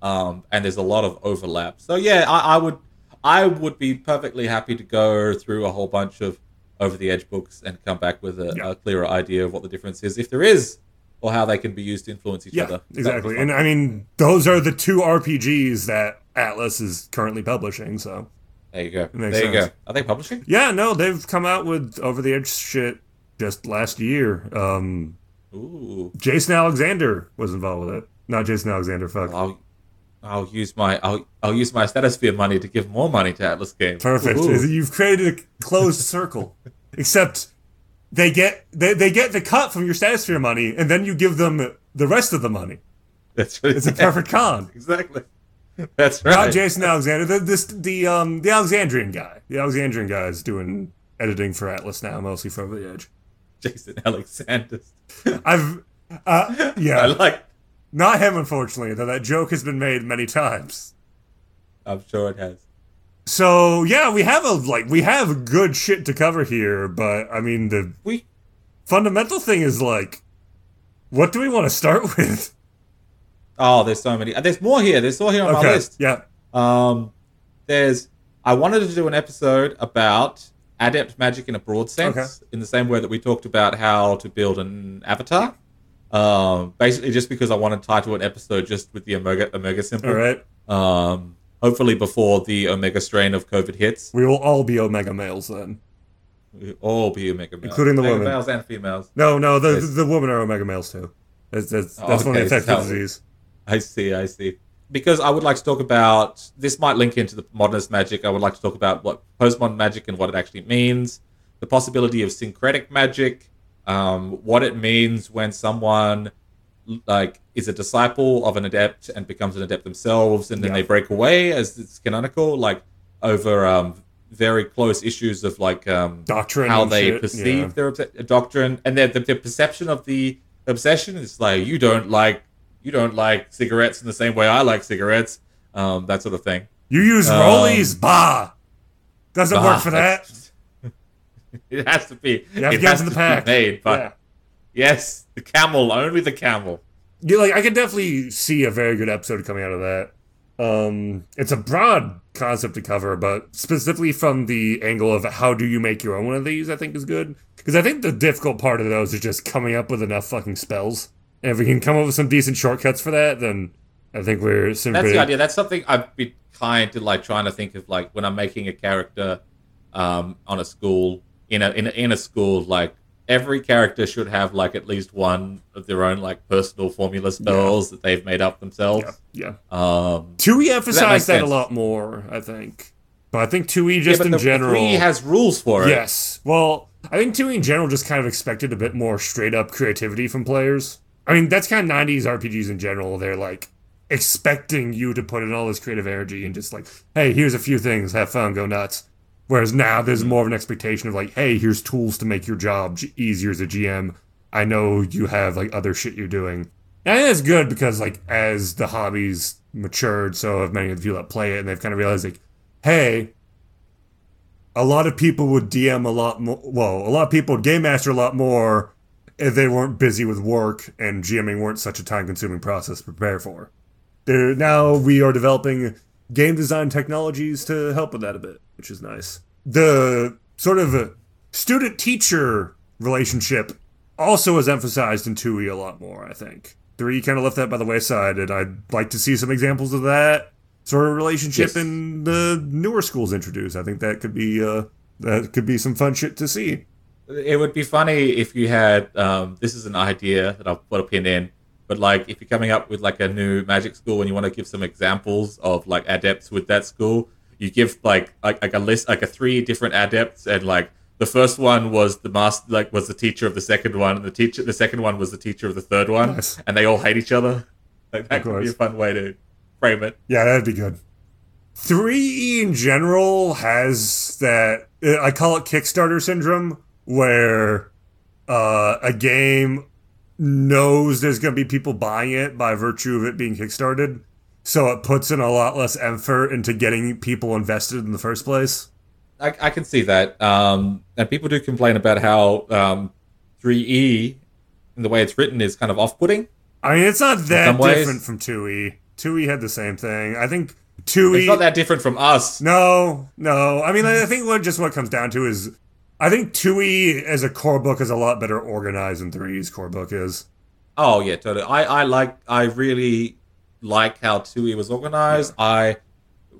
um, and there's a lot of overlap. So, yeah, I, I would I would be perfectly happy to go through a whole bunch of over-the-edge books and come back with a, yeah. a clearer idea of what the difference is, if there is, or how they can be used to influence each yeah, other. Yeah, exactly. And, I mean, those are the two R P Gs that Atlas is currently publishing, so... There you go. There sense. you go. Are they publishing? Yeah, no, they've come out with Over the Edge shit just last year. Um, Ooh. Jason Alexander was involved with it. Not Jason Alexander. Fuck. I'll, I'll use my I'll I'll use my Statosphere money to give more money to Atlas Games. Perfect. Ooh. You've created a closed circle. Except they get they, they get the cut from your Statosphere money, and then you give them the rest of the money. That's right. It's a perfect con. Exactly. That's right. Not Jason Alexander. The, this, the, um, the Alexandrian guy. The Alexandrian guy is doing editing for Atlas now, mostly for Over the Edge. Jason Alexander. I've, uh, yeah. I like. Not him, unfortunately, though that joke has been made many times. I'm sure it has. So, yeah, we have a, like, we have good shit to cover here, but, I mean, the we... fundamental thing is, like, what do we want to start with? Oh, there's so many. There's more here. There's more here on okay. my list. Yeah. Um, there's. I wanted to do an episode about adept magic in a broad sense, okay. in the same way that we talked about how to build an avatar. Um, basically, just because I want to title an episode just with the Omega Omega symbol. All right. Um, hopefully before the Omega strain of COVID hits, we will all be Omega males then. We will all be Omega males, including the Omega women, males and females. No, no, the yes. the women are Omega males too. That's that's, that's oh, okay. one of the effects of the disease. I see, I see. Because I would like to talk about, this might link into the modernist magic, I would like to talk about what postmodern magic and what it actually means, the possibility of syncretic magic, um, what it means when someone like is a disciple of an adept and becomes an adept themselves, and then yeah. they break away as it's canonical, like over um, very close issues of like um, doctrine, how they shit. perceive yeah. their obse- doctrine, and their, their perception of the obsession is like, you don't like You don't like cigarettes in the same way I like cigarettes. Um, that sort of thing. You use um, rollies? Bah! Doesn't bah, work for that. It has to be. You have it to get has in the to pack. Be made, but yeah. Yes, the camel. Only the camel. Yeah, like, I could definitely see a very good episode coming out of that. Um, it's a broad concept to cover, but specifically from the angle of how do you make your own one of these, I think is good. Because I think the difficult part of those is just coming up with enough fucking spells. And if we can come up with some decent shortcuts for that, then I think we're... That's the idea. That's something I've been kind of like trying to think of, like when I'm making a character um, on a school, in a, in a in a school, like every character should have like at least one of their own like personal formula spells yeah. that they've made up themselves. Yeah. yeah. Um, two E emphasized that, that a lot more, I think. But I think two E just yeah, but in the, general... two E has rules for it. Yes. Well, I think two E in general just kind of expected a bit more straight-up creativity from players. I mean, that's kind of nineties R P Gs in general. They're, like, expecting you to put in all this creative energy and just, like, hey, here's a few things. Have fun. Go nuts. Whereas now there's more of an expectation of, like, hey, here's tools to make your job easier as a G M. I know you have, like, other shit you're doing. And I think that's good because, like, as the hobby's matured, so have many of the people that play it, and they've kind of realized, like, hey, a lot of people would D M a lot more, well, a lot of people would game master a lot more if they weren't busy with work and GMing weren't such a time-consuming process to prepare for. There, now we are developing game design technologies to help with that a bit, which is nice. The sort of student-teacher relationship also was emphasized in two E a lot more, I think. three kind of left that by the wayside, and I'd like to see some examples of that sort of relationship yes. in the newer schools introduced. I think that could be uh, that could be some fun shit to see. It would be funny if you had, um, this is an idea that I'll put a pin in, but like if you're coming up with like a new magic school and you want to give some examples of like adepts with that school, you give like like, like a list, like a three different adepts, and like the first one was the master, like was the teacher of the second one, and the teacher, the second one was the teacher of the third one, nice. And they all hate each other. Like that could be a fun way to frame it. Yeah, that'd be good. three E in general has that, I call it Kickstarter syndrome, where uh, a game knows there's going to be people buying it by virtue of it being kickstarted, so it puts in a lot less effort into getting people invested in the first place. I, I can see that. Um, and people do complain about how um, three E, in the way it's written, is kind of off-putting. I mean, it's not that different from two E. two E had the same thing. I think two E... It's not that different from us. No, no. I mean, I think what just what it comes down to is... I think two E as a core book is a lot better organized than three E's core book is. Oh, yeah, totally. I, I, like, I really like how two E was organized. Yeah. I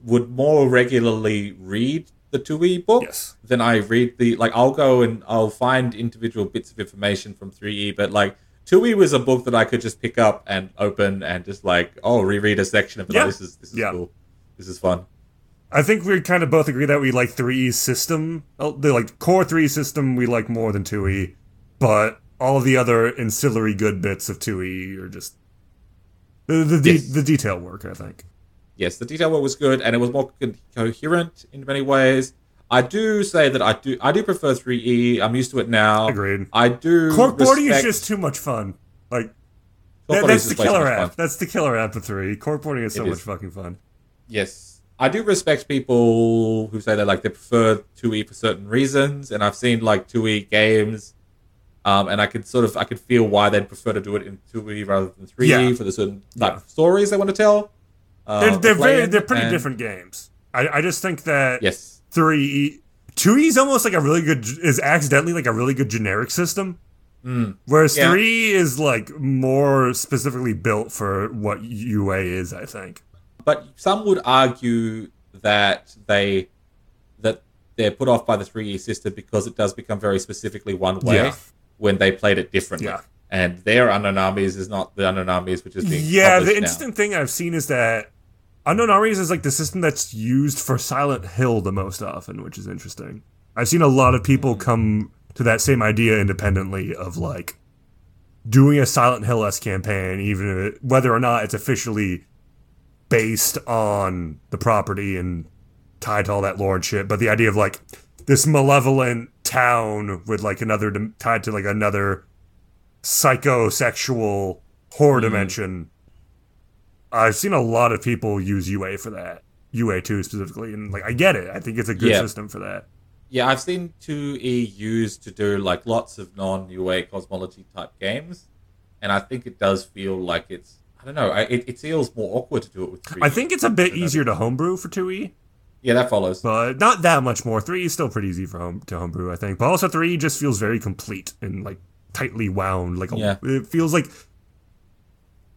would more regularly read the two E book, yes. Then I read the, like, I'll go and I'll find individual bits of information from three E, but, like, two E was a book that I could just pick up and open and just, like, oh, reread a section of it. Yeah. Like, this is, this is yeah. cool. This is fun. I think we kind of both agree that we like three E's system. The, like, core three E system we like more than two E, but all the other ancillary good bits of two E are just the the, yes. de- the detail work, I think. Yes, the detail work was good, and it was more co- coherent in many ways. I do say that I do I do prefer three E. I'm used to it now. Agreed. I do. Corkboarding respect... is just too much fun. Like that, that's the killer app. That's the killer app of three E. Corkboarding is so it much is. fucking fun. Yes, I do respect people who say that like they prefer two E for certain reasons, and I've seen like two E games, um, and I could sort of I could feel why they'd prefer to do it in two E rather than three E yeah. for the certain like yeah. stories they want to tell. Uh, they're they're, very, they're pretty and... different games. I, I just think that yes. three E... two E is almost like a really good... is accidentally like a really good generic system. Mm. Whereas yeah. three E is like more specifically built for what U A is, I think. But some would argue that they... that they're put off by the three E system because it does become very specifically one way yeah. when they played it differently. Yeah. And their Unknown Armies is not the Unknown Armies which is being Yeah, the interesting now. thing I've seen is that Unknown Armies is like the system that's used for Silent Hill the most often, which is interesting. I've seen a lot of people come to that same idea independently of like doing a Silent Hill-esque campaign, even if it, whether or not it's officially based on the property and tied to all that lore and shit. But the idea of like this malevolent town with like another tied to like another psychosexual horror mm. dimension. I've seen a lot of people use U A for that, U A two specifically, and like I get it. I think it's a good yeah. system for that. Yeah, I've seen two E used to do like lots of non-U A cosmology type games, and I think it does feel like it's I don't know. It, it feels more awkward to do it with three E. I think it's a bit easier to homebrew for two E. Yeah, that follows, but not that much more. three E is still pretty easy for home to homebrew, I think, but also three E just feels very complete and like tightly wound. Like a, yeah. it feels like.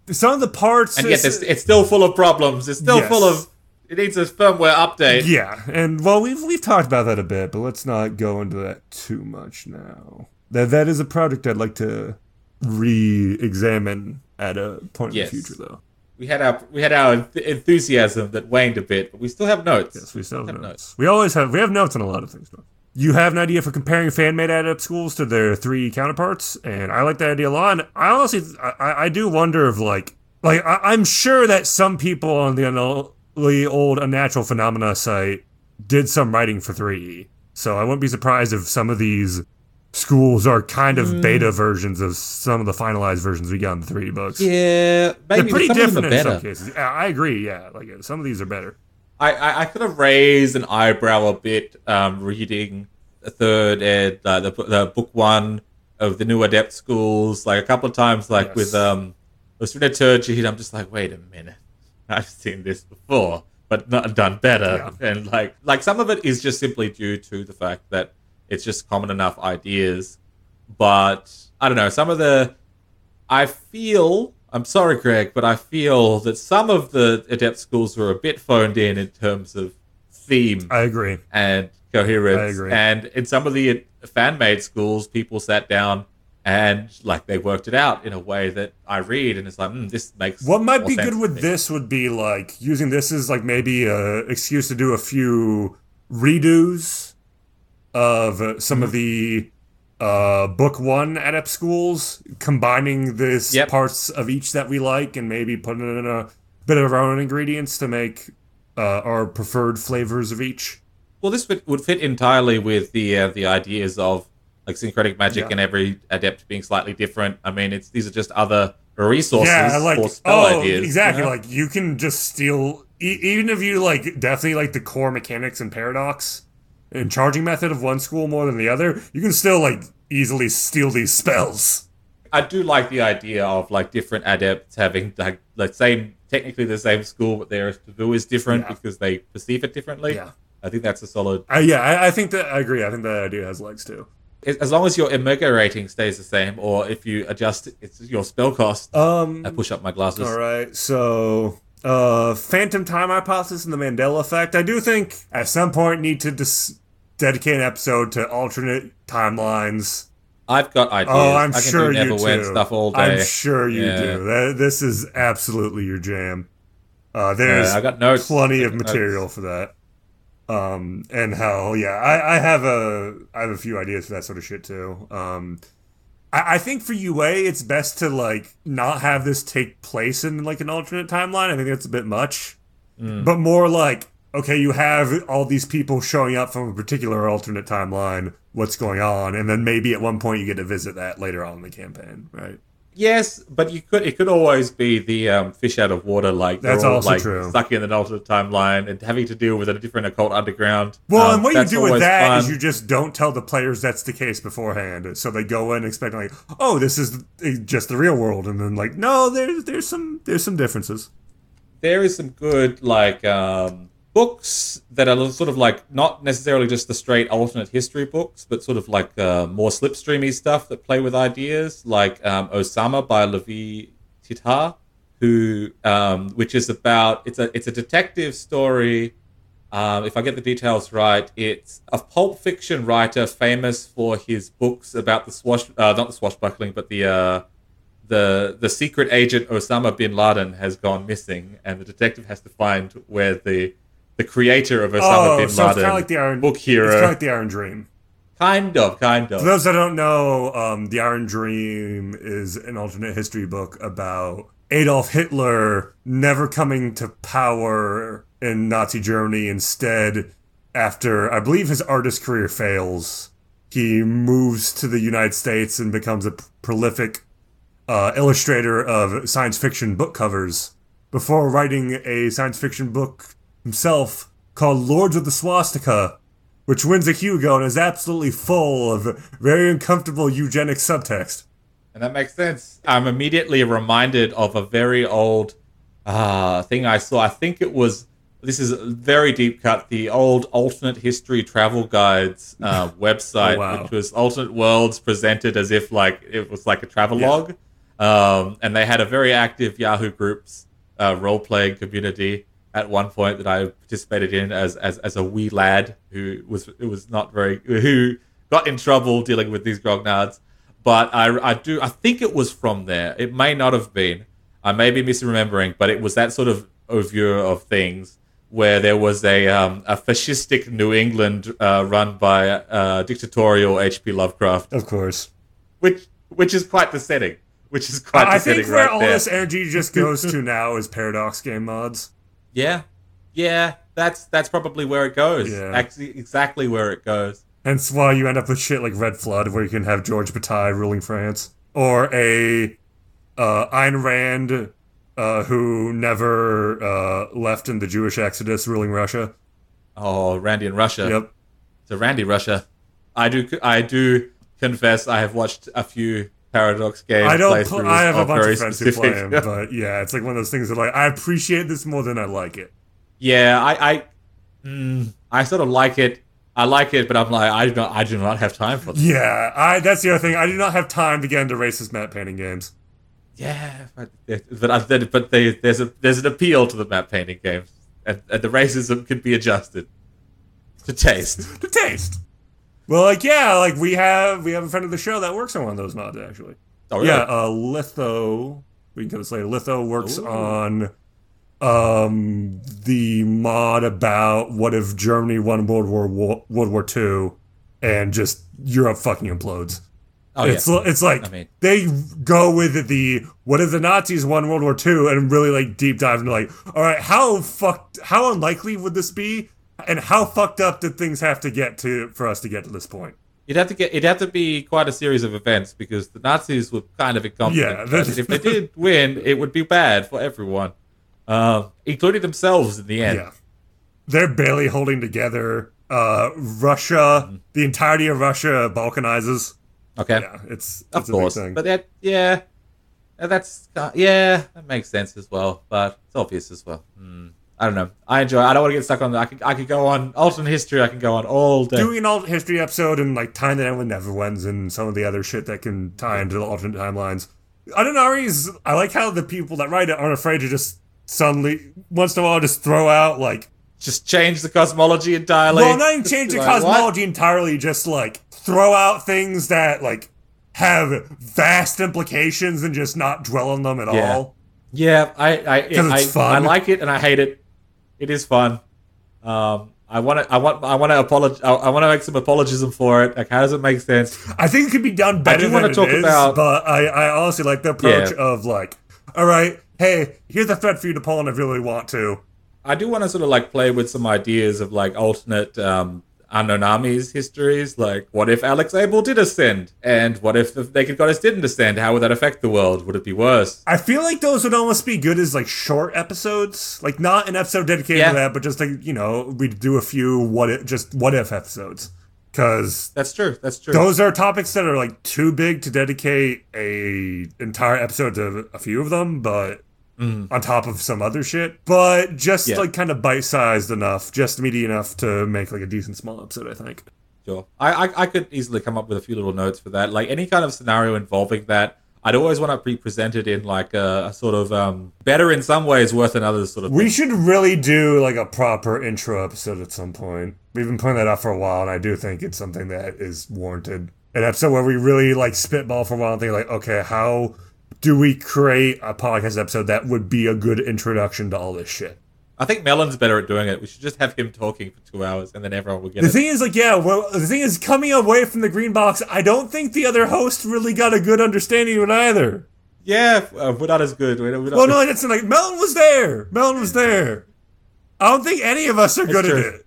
Some of the parts... And yet it's, it's still full of problems. It's still yes. full of... It needs a firmware update. Yeah, and well, we've we've talked about that a bit, but let's not go into that too much now. That That is a project I'd like to re-examine at a point yes. in the future, though. We had our we had our enthusiasm that waned a bit, but we still have notes. Yes, we still have, have notes. notes. We always have... We have notes on a lot of things, though. You have an idea for comparing fan-made adept schools to their three counterparts, and I like that idea a lot. And I honestly, I, I do wonder if, like, like I, I'm sure that some people on the un- old Unnatural Phenomena site did some writing for three E, so I wouldn't be surprised if some of these schools are kind of mm. beta versions of some of the finalized versions we got in the three D books. Yeah, maybe they're pretty different in some cases. Yeah, I agree. Yeah, like some of these are better. I, I, I kind of raised an eyebrow a bit um, reading the third ed, uh, the the book one of the New Adept Schools, like a couple of times, like yes. with um, Philauturgy. I'm just like, wait a minute, I've seen this before, but not done better. Yeah. And like, like some of it is just simply due to the fact that it's just common enough ideas. But I don't know, some of the, I feel, I'm sorry, Greg, but I feel that some of the adept schools were a bit phoned in in terms of theme. I agree. And coherence. I agree. And in some of the fan-made schools, people sat down and like they worked it out in a way that I read, and it's like, mm, this makes what might be good with this would be like using this as like maybe a excuse to do a few redos of uh, some mm-hmm. of the uh book one adept schools, combining this yep. parts of each that we like, and maybe putting in a bit of our own ingredients to make uh, our preferred flavors of each. Well, this would, would fit entirely with the uh, the ideas of like syncretic magic yeah. and every adept being slightly different. I mean, it's these are just other resources yeah, like, or spell oh, ideas. Exactly. You know? Like you can just steal, e- even if you like definitely like the core mechanics and paradox and charging method of one school more than the other, you can still like easily steal these spells. I do like the idea of like different adepts having like the same, technically the same school, but their taboo is different yeah. because they perceive it differently. Yeah. I think that's a solid... Uh, yeah, I, I think that... I agree. I think that idea has legs, too. As long as your Emergo rating stays the same, or if you adjust it's your spell cost, um, I push up my glasses. All right, so... Uh, Phantom Time Hypothesis and the Mandela Effect. I do think, at some point, need to dis- dedicate an episode to alternate timelines. I've got ideas. Oh, I'm I can sure do you do. Stuff all day. I'm sure you yeah. do. That, this is absolutely your jam. Uh, there's yeah, I got notes. plenty I got of material notes. for that. Um, and hell yeah, I, I have a I have a few ideas for that sort of shit too. Um, I, I think for U A, it's best to like not have this take place in like an alternate timeline. I think that's a bit much, mm. but more like okay, you have all these people showing up from a particular alternate timeline. What's going on? And then maybe at one point you get to visit that later on in the campaign, right? Yes, but you could. It could always be the um, fish out of water, like that's all, also like, true. Stuck in an alternate timeline and having to deal with a different occult underground. Well, um, and what you do with that fun. is you just don't tell the players that's the case beforehand, so they go in expecting like, oh, this is just the real world, and then like, no, there's there's some there's some differences. There is some good like um, books that are sort of like not necessarily just the straight alternate history books, but sort of like uh, more slipstreamy stuff that play with ideas, like um, Osama by Levi Tittar, who um, which is about it's a it's a detective story. Um, if I get the details right, it's a pulp fiction writer famous for his books about the swash uh, not the swashbuckling, but the uh, the the secret agent Osama bin Laden has gone missing, and the detective has to find where the the creator of Osama oh, bin Laden, so it's kind of like the Iron, book hero. It's kind of like the Iron Dream. Kind of, kind of. For those that don't know, um, the Iron Dream is an alternate history book about Adolf Hitler never coming to power in Nazi Germany. Instead, after, I believe his artist career fails, he moves to the United States and becomes a prolific uh, illustrator of science fiction book covers before writing a science fiction book himself called Lords of the Swastika, which wins a Hugo and is absolutely full of very uncomfortable eugenic subtext. And that makes sense. I'm immediately reminded of a very old uh, thing I saw. I think it was, this is a very deep cut, the old alternate history travel guides uh, website, oh, wow. which was alternate worlds presented as if like it was like a travelogue. Yeah. Um, and they had a very active Yahoo Groups uh, role-playing community at one point that I participated in as, as as a wee lad who was was not very who got in trouble dealing with these grognards. But I I do I think it was from there. It may not have been. I may be misremembering, but it was that sort of overview of things where there was a um, a fascistic New England uh, run by uh, dictatorial H P Lovecraft, of course, which which is quite the setting. Which is quite I the setting right there. I think where all this energy just goes to now is Paradox game mods. Yeah, yeah, that's that's probably where it goes. Yeah. Actually, exactly where it goes. Hence why you end up with shit like Red Flood, where you can have George Bataille ruling France. Or a uh, Ayn Rand, uh, who never uh, left in the Jewish Exodus, ruling Russia. Oh, Randy in Russia. Yep. So Randy Russia. I do I do confess I have watched a few Paradox games. I don't. Pl- I have a bunch of friends specific. who play them, but yeah, it's like one of those things that like I appreciate this more than I like it. Yeah, I I, mm, I sort of like it. I like it, but I'm like, I do not, I do not have time for this. Yeah, I, that's the other thing. I do not have time to get into racist map painting games. Yeah, but but, but they, there's a there's an appeal to the map painting games, and, and the racism can be adjusted to taste. to taste. Well, like yeah, like we have we have a friend of the show that works on one of those mods actually. Oh really? Yeah, uh, Litho. We can go to this later. Litho works Ooh. on um, the mod about what if Germany won World War World War Two, and just Europe fucking implodes. Oh it's, yeah, it's like I mean, they go with the what if the Nazis won World War Two and really like deep dive into like, all right, how fucked, how unlikely would this be? And how fucked up did things have to get to for us to get to this point? It'd have to get. It'd have to be quite a series of events because the Nazis were kind of incompetent. Yeah, if they did win, it would be bad for everyone, uh, including themselves in the end. Yeah. They're barely holding together. Uh, Russia, mm-hmm. the entirety of Russia, balkanizes. Okay, yeah, it's, it's of a course, big thing. But that, yeah, that's uh, yeah, that makes sense as well. But it's obvious as well. Mm. I don't know. I enjoy it. I don't want to get stuck on that. I could, I could go on alternate history. I can go on all day. Doing an alternate history episode and like tying that in with Neverwinds and some of the other shit that can tie into the alternate timelines. Unknown Armies, I like how the people that write it aren't afraid to just suddenly, once in a while, just throw out like... Just change the cosmology entirely. Well, not even change the like, cosmology what? entirely. Just like throw out things that like have vast implications and just not dwell on them at yeah. all. Yeah, I I, it, I, I like it and I hate it. It is fun. Um, I want to. I want. I want to apologize. I, I want to make some apologism for it. Like, how does it make sense? I think it could be done better than it talk is. About, but I, I honestly like the approach yeah. of like, all right, hey, here's a thread for you to pull, and I really want to. I do want to sort of like play with some ideas of like alternate um, Unknown Armies histories. Like, what if Alex Abel did ascend, and what if the Naked Goddess didn't ascend? How would that affect the world? Would it be worse? I feel like those would almost be good as like short episodes, like not an episode dedicated yeah. to that, but just like you know, we do a few what if, just what if episodes, because that's true. That's true. Those are topics that are like too big to dedicate a entire episode to a few of them, but. Mm. On top of some other shit, but just yeah. like kind of bite-sized enough, just meaty enough to make like a decent small episode, I think. Sure. I, I I could easily come up with a few little notes for that. Like any kind of scenario involving that, I'd always want to be presented in like a, a sort of um, better in some ways, worse in others sort of thing. We should really do like a proper intro episode at some point. We've been putting that up for a while, and I do think it's something that is warranted. An episode where we really like spitball for a while and think like, okay, how... do we create a podcast episode that would be a good introduction to all this shit? I think Melon's better at doing it. We should just have him talking for two hours and then everyone will get the it. The thing is, like, yeah, well, the thing is, coming away from the green box, I don't think the other host really got a good understanding of it either. Yeah, uh, we're not as good. We're not, we're not well, no, it's like, Melon was there. Melon was there. I don't think any of us are it's good true. at it.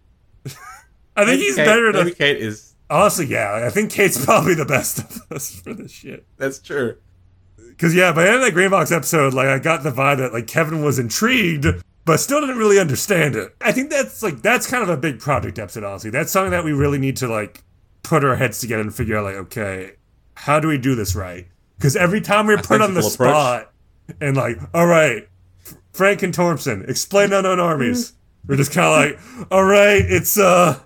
I think maybe he's Kate, better at it. Maybe a, Kate is. Honestly, yeah, I think Kate's probably the best of us for this shit. That's true. Because, yeah, by the end of that Green Box episode, like, I got the vibe that, like, Kevin was intrigued, but still didn't really understand it. I think that's, like, that's kind of a big project episode, honestly. That's something that we really need to, like, put our heads together and figure out, like, okay, how do we do this right? Because every time we're put on the spot and, like, all right, Frank and Thompson, explain Unknown Armies. We're just kind of like, all right, it's, uh,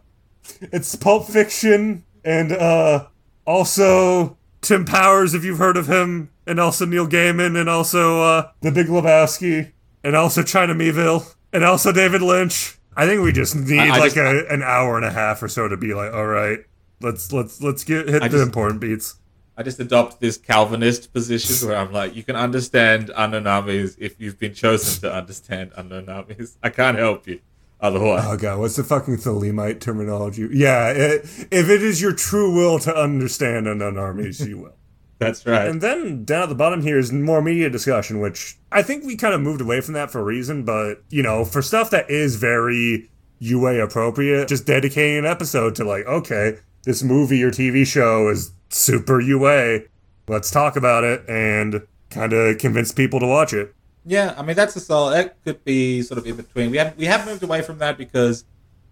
it's Pulp Fiction and, uh, also Tim Powers, if you've heard of him. And also Neil Gaiman, and also uh, The Big Lebowski, and also China Meville, and also David Lynch. I think we just need I, I like just, a, an hour and a half or so to be like, all right, let's let's let's get hit I the just, important beats. I just adopt this Calvinist position where I'm like, you can understand Unknown Armies if you've been chosen to understand Unknown Armies. I can't help you otherwise. Oh god, what's the fucking Thalemite terminology? Yeah, it, if it is your true will to understand Unknown Armies, you will. That's right. And then down at the bottom here is more media discussion, which I think we kind of moved away from that for a reason. But, you know, for stuff that is very U A appropriate, just dedicating an episode to like, okay, this movie or T V show is super U A. Let's talk about it and kind of convince people to watch it. Yeah, I mean, that's a solid... That could be sort of in between. We have we have moved away from that because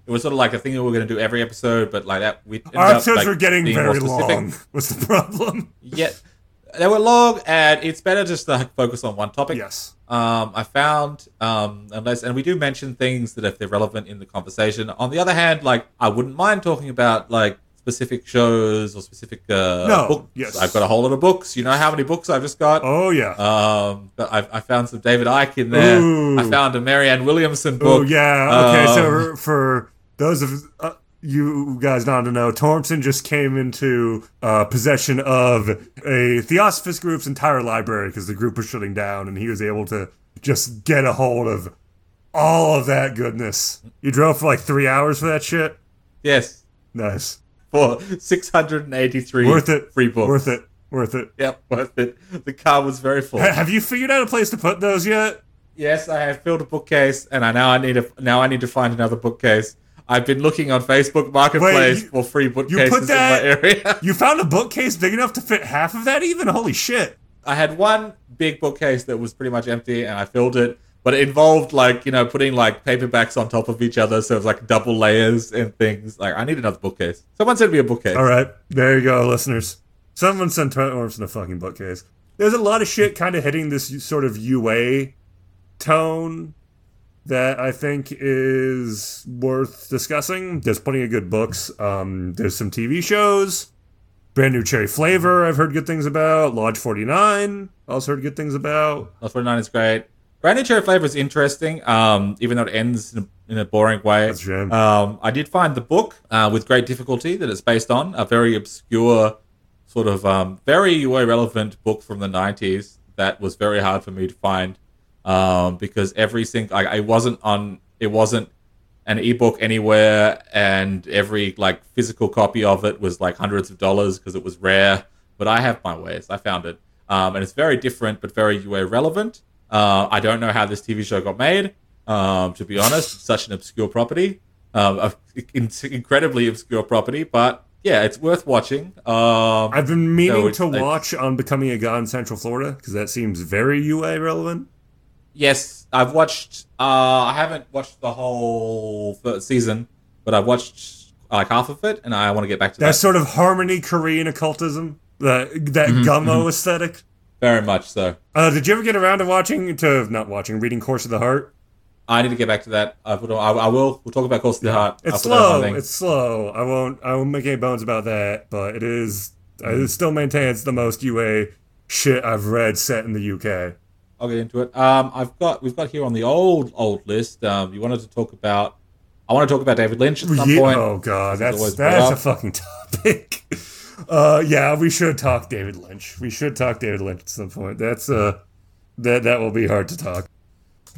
it was sort of like a thing that we were going to do every episode, but like that... We ended Our episodes like, were getting very long was the problem. Yeah, they were long, and it's better just to focus on one topic. Yes. Um, I found, um, unless... And we do mention things that if they're relevant in the conversation. On the other hand, like, I wouldn't mind talking about, like, specific shows or specific uh, no, books. Yes. I've got a whole lot of books. You know how many books I've just got? Oh, yeah. Um, I've, I found some David Icke in there. Ooh. I found a Marianne Williamson book. Oh, yeah. Okay, um, so for those of uh, you guys not to know, Thompson just came into uh, possession of a Theosophist group's entire library because the group was shutting down, and he was able to just get a hold of all of that goodness. You drove for like three hours for that shit? Yes. Nice. For six hundred eighty-three worth it, free books. Worth it. Worth it. Yep, worth it. The car was very full. H- have you figured out a place to put those yet? Yes, I have filled a bookcase, and I now I need a now I need to find another bookcase. I've been looking on Facebook Marketplace Wait, you, for free bookcases you put that, in my area. You found a bookcase big enough to fit half of that even? Holy shit. I had one big bookcase that was pretty much empty, and I filled it. But it involved, like, you know, putting, like, paperbacks on top of each other. So it was, like, double layers and things. Like, I need another bookcase. Someone sent me a bookcase. All right. There you go, listeners. Someone sent Trent Ormson a fucking bookcase. There's a lot of shit kind of hitting this sort of U A tone that I think is worth discussing. There's plenty of good books. Um, there's some T V shows. Brand New Cherry Flavor, I've heard good things about. Lodge forty-nine, also heard good things about. Lodge forty-nine is great. Brand New Cherry Flavor is interesting, um, even though it ends in a, in a boring way. That's a shame. Um, I did find the book uh, with great difficulty that it's based on, a very obscure, sort of um, very U A-relevant book from the nineties that was very hard for me to find um, because every single, like, it wasn't on, it wasn't an ebook anywhere, and every like physical copy of it was like hundreds of dollars because it was rare. But I have my ways. I found it, um, and it's very different but very U A-relevant. Uh, I don't know how this T V show got made, um, to be honest. It's such an obscure property, um, a, in, incredibly obscure property, but yeah, it's worth watching. Um, I've been meaning so to watch on Becoming a God in Central Florida, because that seems very U A relevant. Yes, I've watched, uh, I haven't watched the whole first season, but I've watched like half of it, and I want to get back to that. That sort of Harmony Korean occultism, the, that mm-hmm, Gummo mm-hmm. aesthetic. Very much so. Uh, did you ever get around to watching, to not watching, reading Course of the Heart? I need to get back to that. I, put on, I, I will. We'll talk about Course of the yeah. Heart. It's slow. It's slow. I won't. I won't make any bones about that. But it is. Mm. I still maintain it's the most U A shit I've read set in the U K. I'll get into it. Um, I've got. We've got here on the old old list. Um, you wanted to talk about. I want to talk about David Lynch at some yeah, point. Oh god, that's that's a fucking topic. Uh, yeah, we should talk David Lynch. We should talk David Lynch at some point. That's uh, that that will be hard to talk.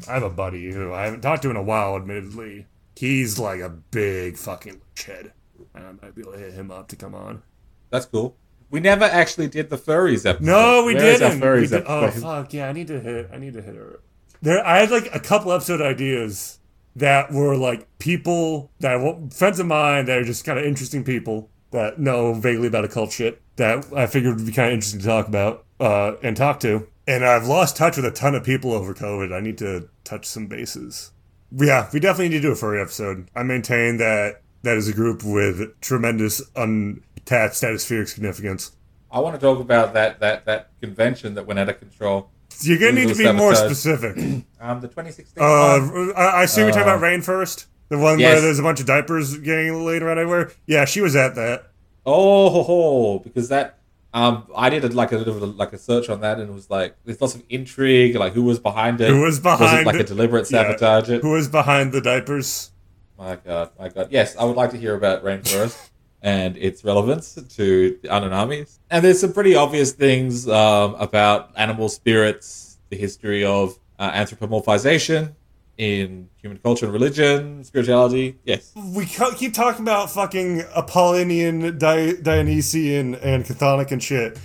I have a buddy who I haven't talked to in a while, admittedly. He's like a big fucking Lynch head. And I might be able to hit him up to come on. That's cool. We never actually did the furries episode. No, we Where didn't. Furries we did, oh fuck yeah! I need to hit. I need to hit her. There, I had like a couple episode ideas that were like people that I, friends of mine that are just kind of interesting people. That know vaguely about occult shit that I figured would be kind of interesting to talk about uh, and talk to. And I've lost touch with a ton of people over COVID. I need to touch some bases. Yeah, we definitely need to do a furry episode. I maintain that that is a group with tremendous untapped stratospheric significance. I want to talk about that that that convention that went out of control. You're going to need to be sabotage. More specific. um, the twenty sixteen Uh, I, I see uh, we talk about Rainforest. The one yes. where there's a bunch of diapers getting laid around everywhere? Yeah, she was at that. Oh, ho, ho, because that... um, I did a, like a little like a search on that, and it was like, there's lots of intrigue, like who was behind it? Who was behind was it? Like a deliberate sabotage yeah. it? Who was behind the diapers? My God, my God. Yes, I would like to hear about Rainforest and its relevance to the Unknown Armies. And there's some pretty obvious things um, about animal spirits, the history of uh, anthropomorphization, in human culture and religion, spirituality, yes. We keep talking about fucking Apollinian, Di- Dionysian, and Chthonic and shit.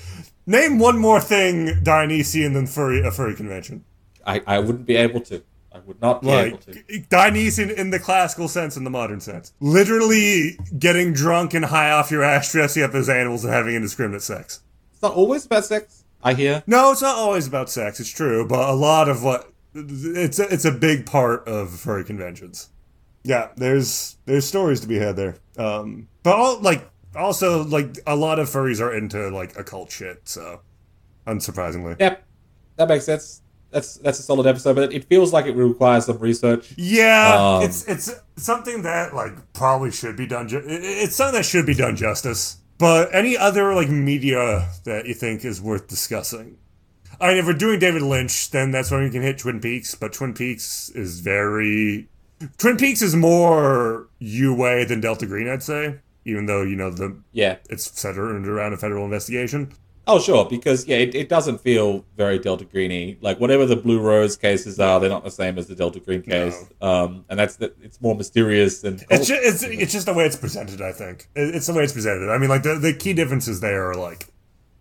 Name one more thing Dionysian than furry, a furry convention. I, I wouldn't be able to. I would not be like, able to. Dionysian in the classical sense and the modern sense. Literally getting drunk and high off your ass, dressing up as animals and having indiscriminate sex. It's not always about sex, I hear. No, it's not always about sex, it's true, but a lot of what... It's a, it's a big part of furry conventions. Yeah, there's there's stories to be had there. Um, but all, like also, like a lot of furries are into like occult shit, so unsurprisingly. Yep, that makes sense. That's that's a solid episode, but it feels like it requires some research. Yeah, um, it's it's something that like probably should be done. Ju- it's something that should be done justice. But any other like media that you think is worth discussing? I mean, if we're doing David Lynch, then that's when we can hit Twin Peaks. But Twin Peaks is very... Twin Peaks is more U A than Delta Green, I'd say. Even though, you know, the yeah it's centered around a federal investigation. Oh, sure. Because, yeah, it, it doesn't feel very Delta Green-y. Like, whatever the Blue Rose cases are, they're not the same as the Delta Green case. No. Um, and that's the, it's more mysterious. And it's just, it's, it's just the way it's presented, I think. It's the way it's presented. I mean, like, the, the key differences there are, like...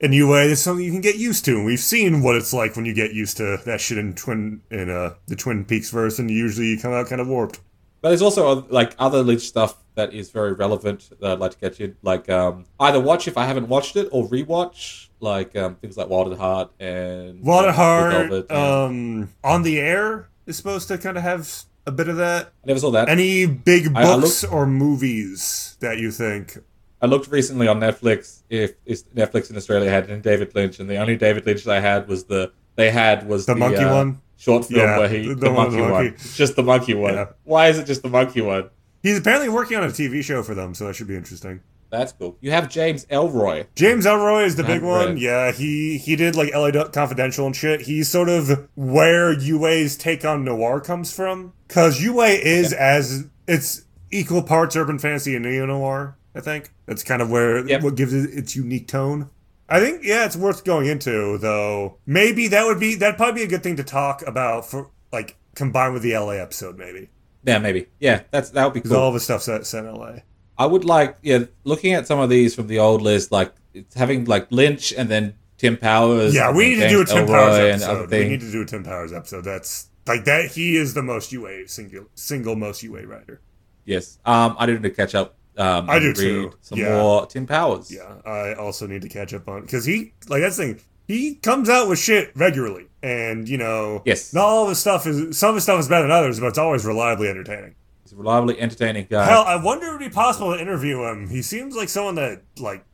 In U A, it's something you can get used to, and we've seen what it's like when you get used to that shit in Twin in uh, the Twin Peaks verse, and usually you come out kind of warped. But there's also like other Lynch stuff that is very relevant that I'd like to get you, like um, either watch if I haven't watched it, or rewatch, like um, things like Wild at Heart and Wild at Heart. Um, On the Air is supposed to kind of have a bit of that. I never saw that. Any big books I, I looked- or movies that you think? I looked recently on Netflix if, if Netflix in Australia had any David Lynch, and the only David Lynch they had was the they had was the, the monkey uh, one short film yeah, where he the, the, the monkey, monkey one, it's just the monkey one. Yeah. Why is it just the monkey one? He's apparently working on a T V show for them, so that should be interesting. That's cool. You have James Ellroy. James Ellroy is the big one. Yeah, he, he did like L A Confidential and shit. He's sort of where U A's take on noir comes from, because U A is yeah. as it's equal parts urban fantasy and neo noir. I think that's kind of where yep. what gives it its unique tone. I think yeah, it's worth going into though. Maybe that would be that'd probably be a good thing to talk about for like combined with the L A episode, maybe. Yeah, maybe. Yeah, that's that would be cool. All of the stuff set in L A. I would like yeah, looking at some of these from the old list, like it's having like Lynch and then Tim Powers. Yeah, we need to do a Tim Powers episode. We need to do a Tim Powers episode. That's like that. He is the most U A single single most U A writer. Yes, um, I didn't catch up. Um, I do too. Some yeah. more Tim Powers. Yeah, I also need to catch up on because he like that's the thing. He comes out with shit regularly, and you know, yes, not all of his stuff is some of his stuff is better than others, but it's always reliably entertaining. He's a reliably entertaining guy. Hell, I wonder if it'd be possible to interview him. He seems like someone that like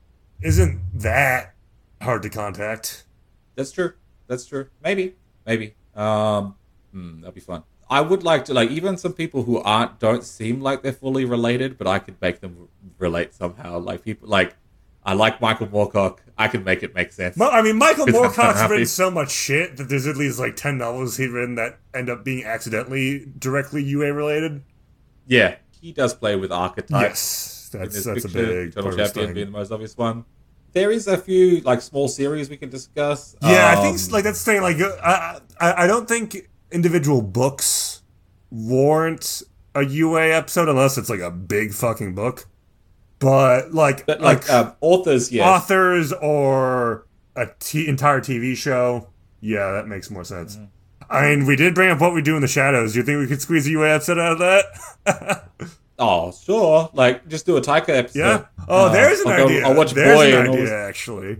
isn't that hard to contact. That's true. That's true. Maybe, maybe. Um, hmm, that'd be fun. I would like to, like, even some people who aren't, don't seem like they're fully related, but I could make them relate somehow. Like, people, like, I like Michael Moorcock. I could make it make sense. I mean, Michael Moorcock's written so much shit that there's at least, like, ten novels he'd written that end up being accidentally directly U A-related. Yeah. He does play with archetypes. Yes. That's, that's picture, a big Total Champion being the most obvious one. There is a few, like, small series we can discuss. Yeah, um, I think, like, that's the thing. Like, I, I, I don't think... individual books warrant a U A episode unless it's like a big fucking book, but like but like, like um, authors, yes. authors or a t- entire T V show. Yeah, that makes more sense. Mm-hmm. I mean, we did bring up What We Do in the Shadows. Do you think we could squeeze a U A episode out of that? Oh, sure. Like just do a Taika episode. Yeah. Oh, uh, there's an I'll idea. Go, I'll watch there's Boy an and idea always... actually.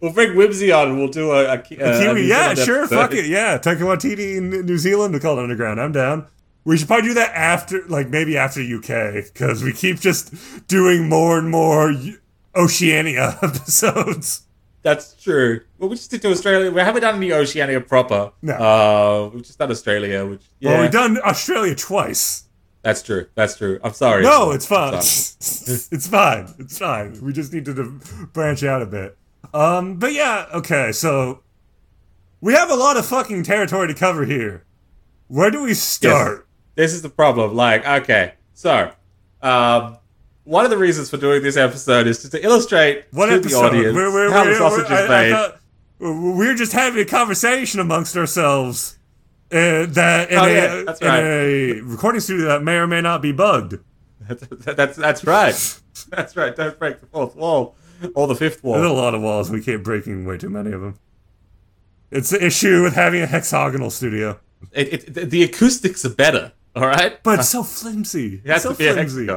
We'll bring Whimsy on and we'll do a... a, a, a Kiwi, yeah, sure, episode. Fuck it, yeah. Taika Waititi in New Zealand, we call it Underground, I'm down. We should probably do that after, like, maybe after U K, because we keep just doing more and more Oceania episodes. That's true. Well, we just did to Australia. We haven't done any Oceania proper. No. Uh, we've just done Australia, which... Yeah. Well, we've done Australia twice. That's true. That's true. I'm sorry. No, it's fine. It's fine. It's fine. We just need to branch out a bit. Um, but yeah, okay, so we have a lot of fucking territory to cover here. Where do we start? Yes. This is the problem. Like, okay, so, um, one of the reasons for doing this episode is to, to illustrate what to episode? the audience we're, we're, how we're, the sausage we're, is made. I, I thought, we're just having a conversation amongst ourselves uh, that in, oh, a, yeah, that's in right. a recording studio that may or may not be bugged. That's, that's, that's right. That's right. Don't break the fourth wall. Or the fifth wall. There's a lot of walls. We keep breaking way too many of them. It's the issue with having a hexagonal studio. It, it, the acoustics are better, all right? But it's so flimsy. It's so flimsy.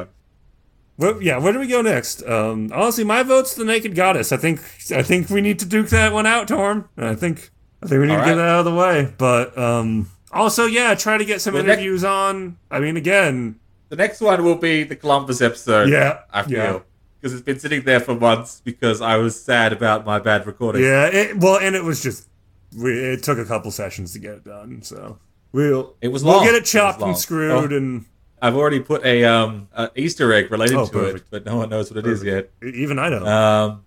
Well, yeah, where do we go next? Um, honestly, my vote's the Naked Goddess. I think I think we need to duke that one out, Torm. I think I think we need all to right. get that out of the way. But um, also, yeah, try to get some the interviews next, on. I mean, again, the next one will be the Columbus episode. Yeah, I feel. Yeah. Because it's been sitting there for months because I was sad about my bad recording. Yeah, it, well, and it was just, we, it took a couple sessions to get it done, so we'll it was long. We'll get it chopped it and screwed. Well, and I've already put a um a Easter egg related oh, to perfect. it, but no one knows what it perfect. is yet. Even I don't. Um,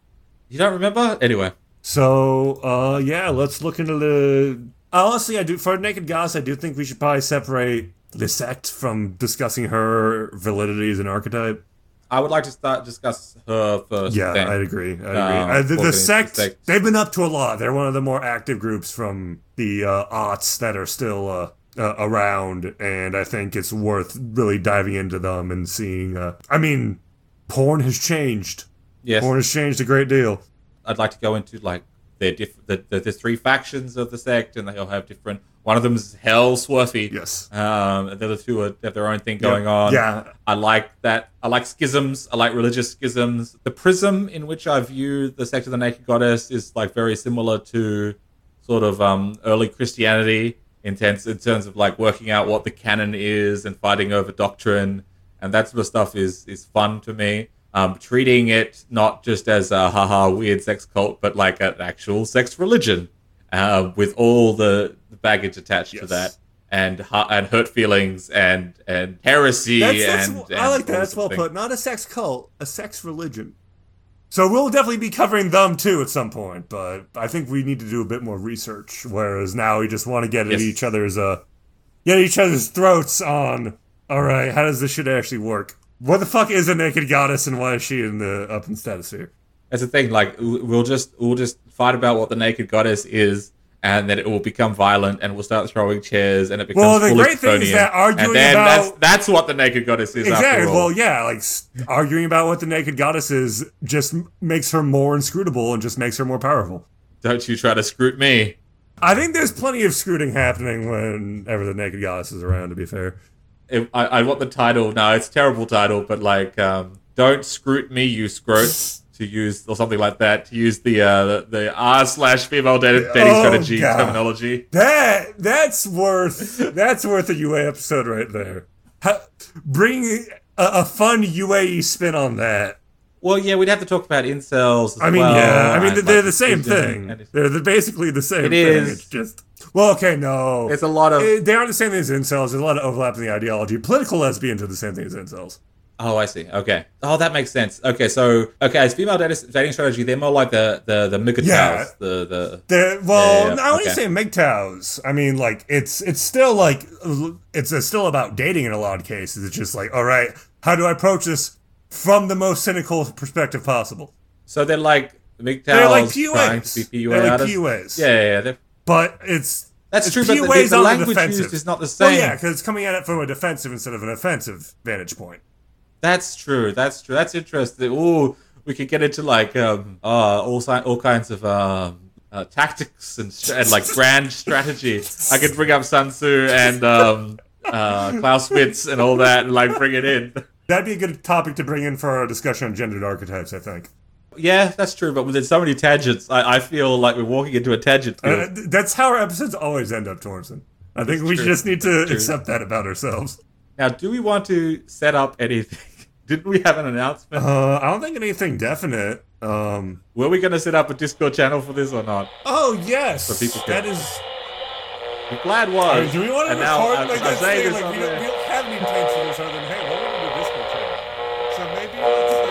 you don't remember anyway. So uh, yeah, let's look into the. Honestly, I do for Naked Goss. I do think we should probably separate the sect from discussing her validity as an archetype. I would like to start discuss her first. Yeah, I agree. I agree. Um, uh, the, the, sect, the sect, they've been up to a lot. They're one of the more active groups from the uh, aughts that are still uh, uh, around, and I think it's worth really diving into them and seeing. Uh, I mean, porn has changed. Yes, porn has changed a great deal. I'd like to go into like their diff- the, the the three factions of the sect, and they all have different. One of them is hell swerfy. Yes. Um, and the other two are, have their own thing going yeah. on. Yeah. I like that. I like schisms. I like religious schisms. The prism in which I view the sect of the Naked Goddess is like very similar to sort of um, early Christianity in terms, in terms of like working out what the canon is and fighting over doctrine. And that sort of stuff is, is fun to me. Um, treating it not just as a haha weird sex cult, but like an actual sex religion. Uh, with all the, the baggage attached yes. to that, and and hurt feelings, and and heresy, that's, that's, and, and I like that. That's well put. Not a sex cult, a sex religion. So we'll definitely be covering them too at some point. But I think we need to do a bit more research. Whereas now we just want to get at yes. each other's uh, get at each other's throats on. All right, how does this shit actually work? What the fuck is a Naked Goddess, and why is she in the up in stratosphere? That's the thing. Like we'll just we'll just fight about what the Naked Goddess is, and then it will become violent, and we'll start throwing chairs, and it becomes well. The great thing is that arguing about that's, that's what the Naked Goddess is. Exactly. After all. Well, yeah, like arguing about what the Naked Goddess is just makes her more inscrutable and just makes her more powerful. Don't you try to scrut me? I think there's plenty of scruting happening whenever the Naked Goddess is around. To be fair, it, I, I want the title. No, it's a terrible title, but like, um, don't scrut me, you scrote. To use or something like that to use the uh, the, the R slash female dating oh, strategy God. terminology. That that's worth that's worth a U A episode right there. How, bring a, a fun U A E spin on that. Well, yeah, we'd have to talk about incels. As I mean, well, yeah, I mean they're, like they're the same thing. They're the, basically the same. It thing. is it's just well, okay, no, it's a lot of it, they aren't the same thing as incels. There's a lot of overlap in the ideology. Political lesbians are the same thing as incels. Oh, I see. Okay. Oh, that makes sense. Okay, so okay, as female dating strategy, they're more like the the the M G T O Ws. Yeah. The the they're, well, yeah, yeah, yeah. I wouldn't okay. say M G T O Ws. I mean, like it's it's still like it's uh, still about dating in a lot of cases. It's just like, all right, how do I approach this from the most cynical perspective possible? So they're like M G T O Ws. They're like P U As. P U A they're like P U As. Yeah, yeah. yeah but it's that's it's true. But the, the language defensive. used is not the same. Well, yeah, because it's coming at it from a defensive instead of an offensive vantage point. That's true. That's true. That's interesting. Ooh, we could get into like um, uh, all si- all kinds of um, uh, tactics and, st- and like grand strategy. I could bring up Sun Tzu and um, uh, Clausewitz and all that, and like bring it in. That'd be a good topic to bring in for our discussion on gendered archetypes, I think. Yeah, that's true. But there's so many tangents. I, I feel like we're walking into a tangent. Uh, that's how our episodes always end up, Torsten. I think that's we true. just need to accept that about ourselves. Now, do we want to set up anything? Didn't we have an announcement? Uh, I don't think anything definite. Um, Were we going to set up a Discord channel for this or not? Oh, yes. So people can... That is... I'm glad was. Uh, do we want to record like that? Like, we, don't, we don't have any plans for this other than, hey, what do we do Discord channel? So maybe let's...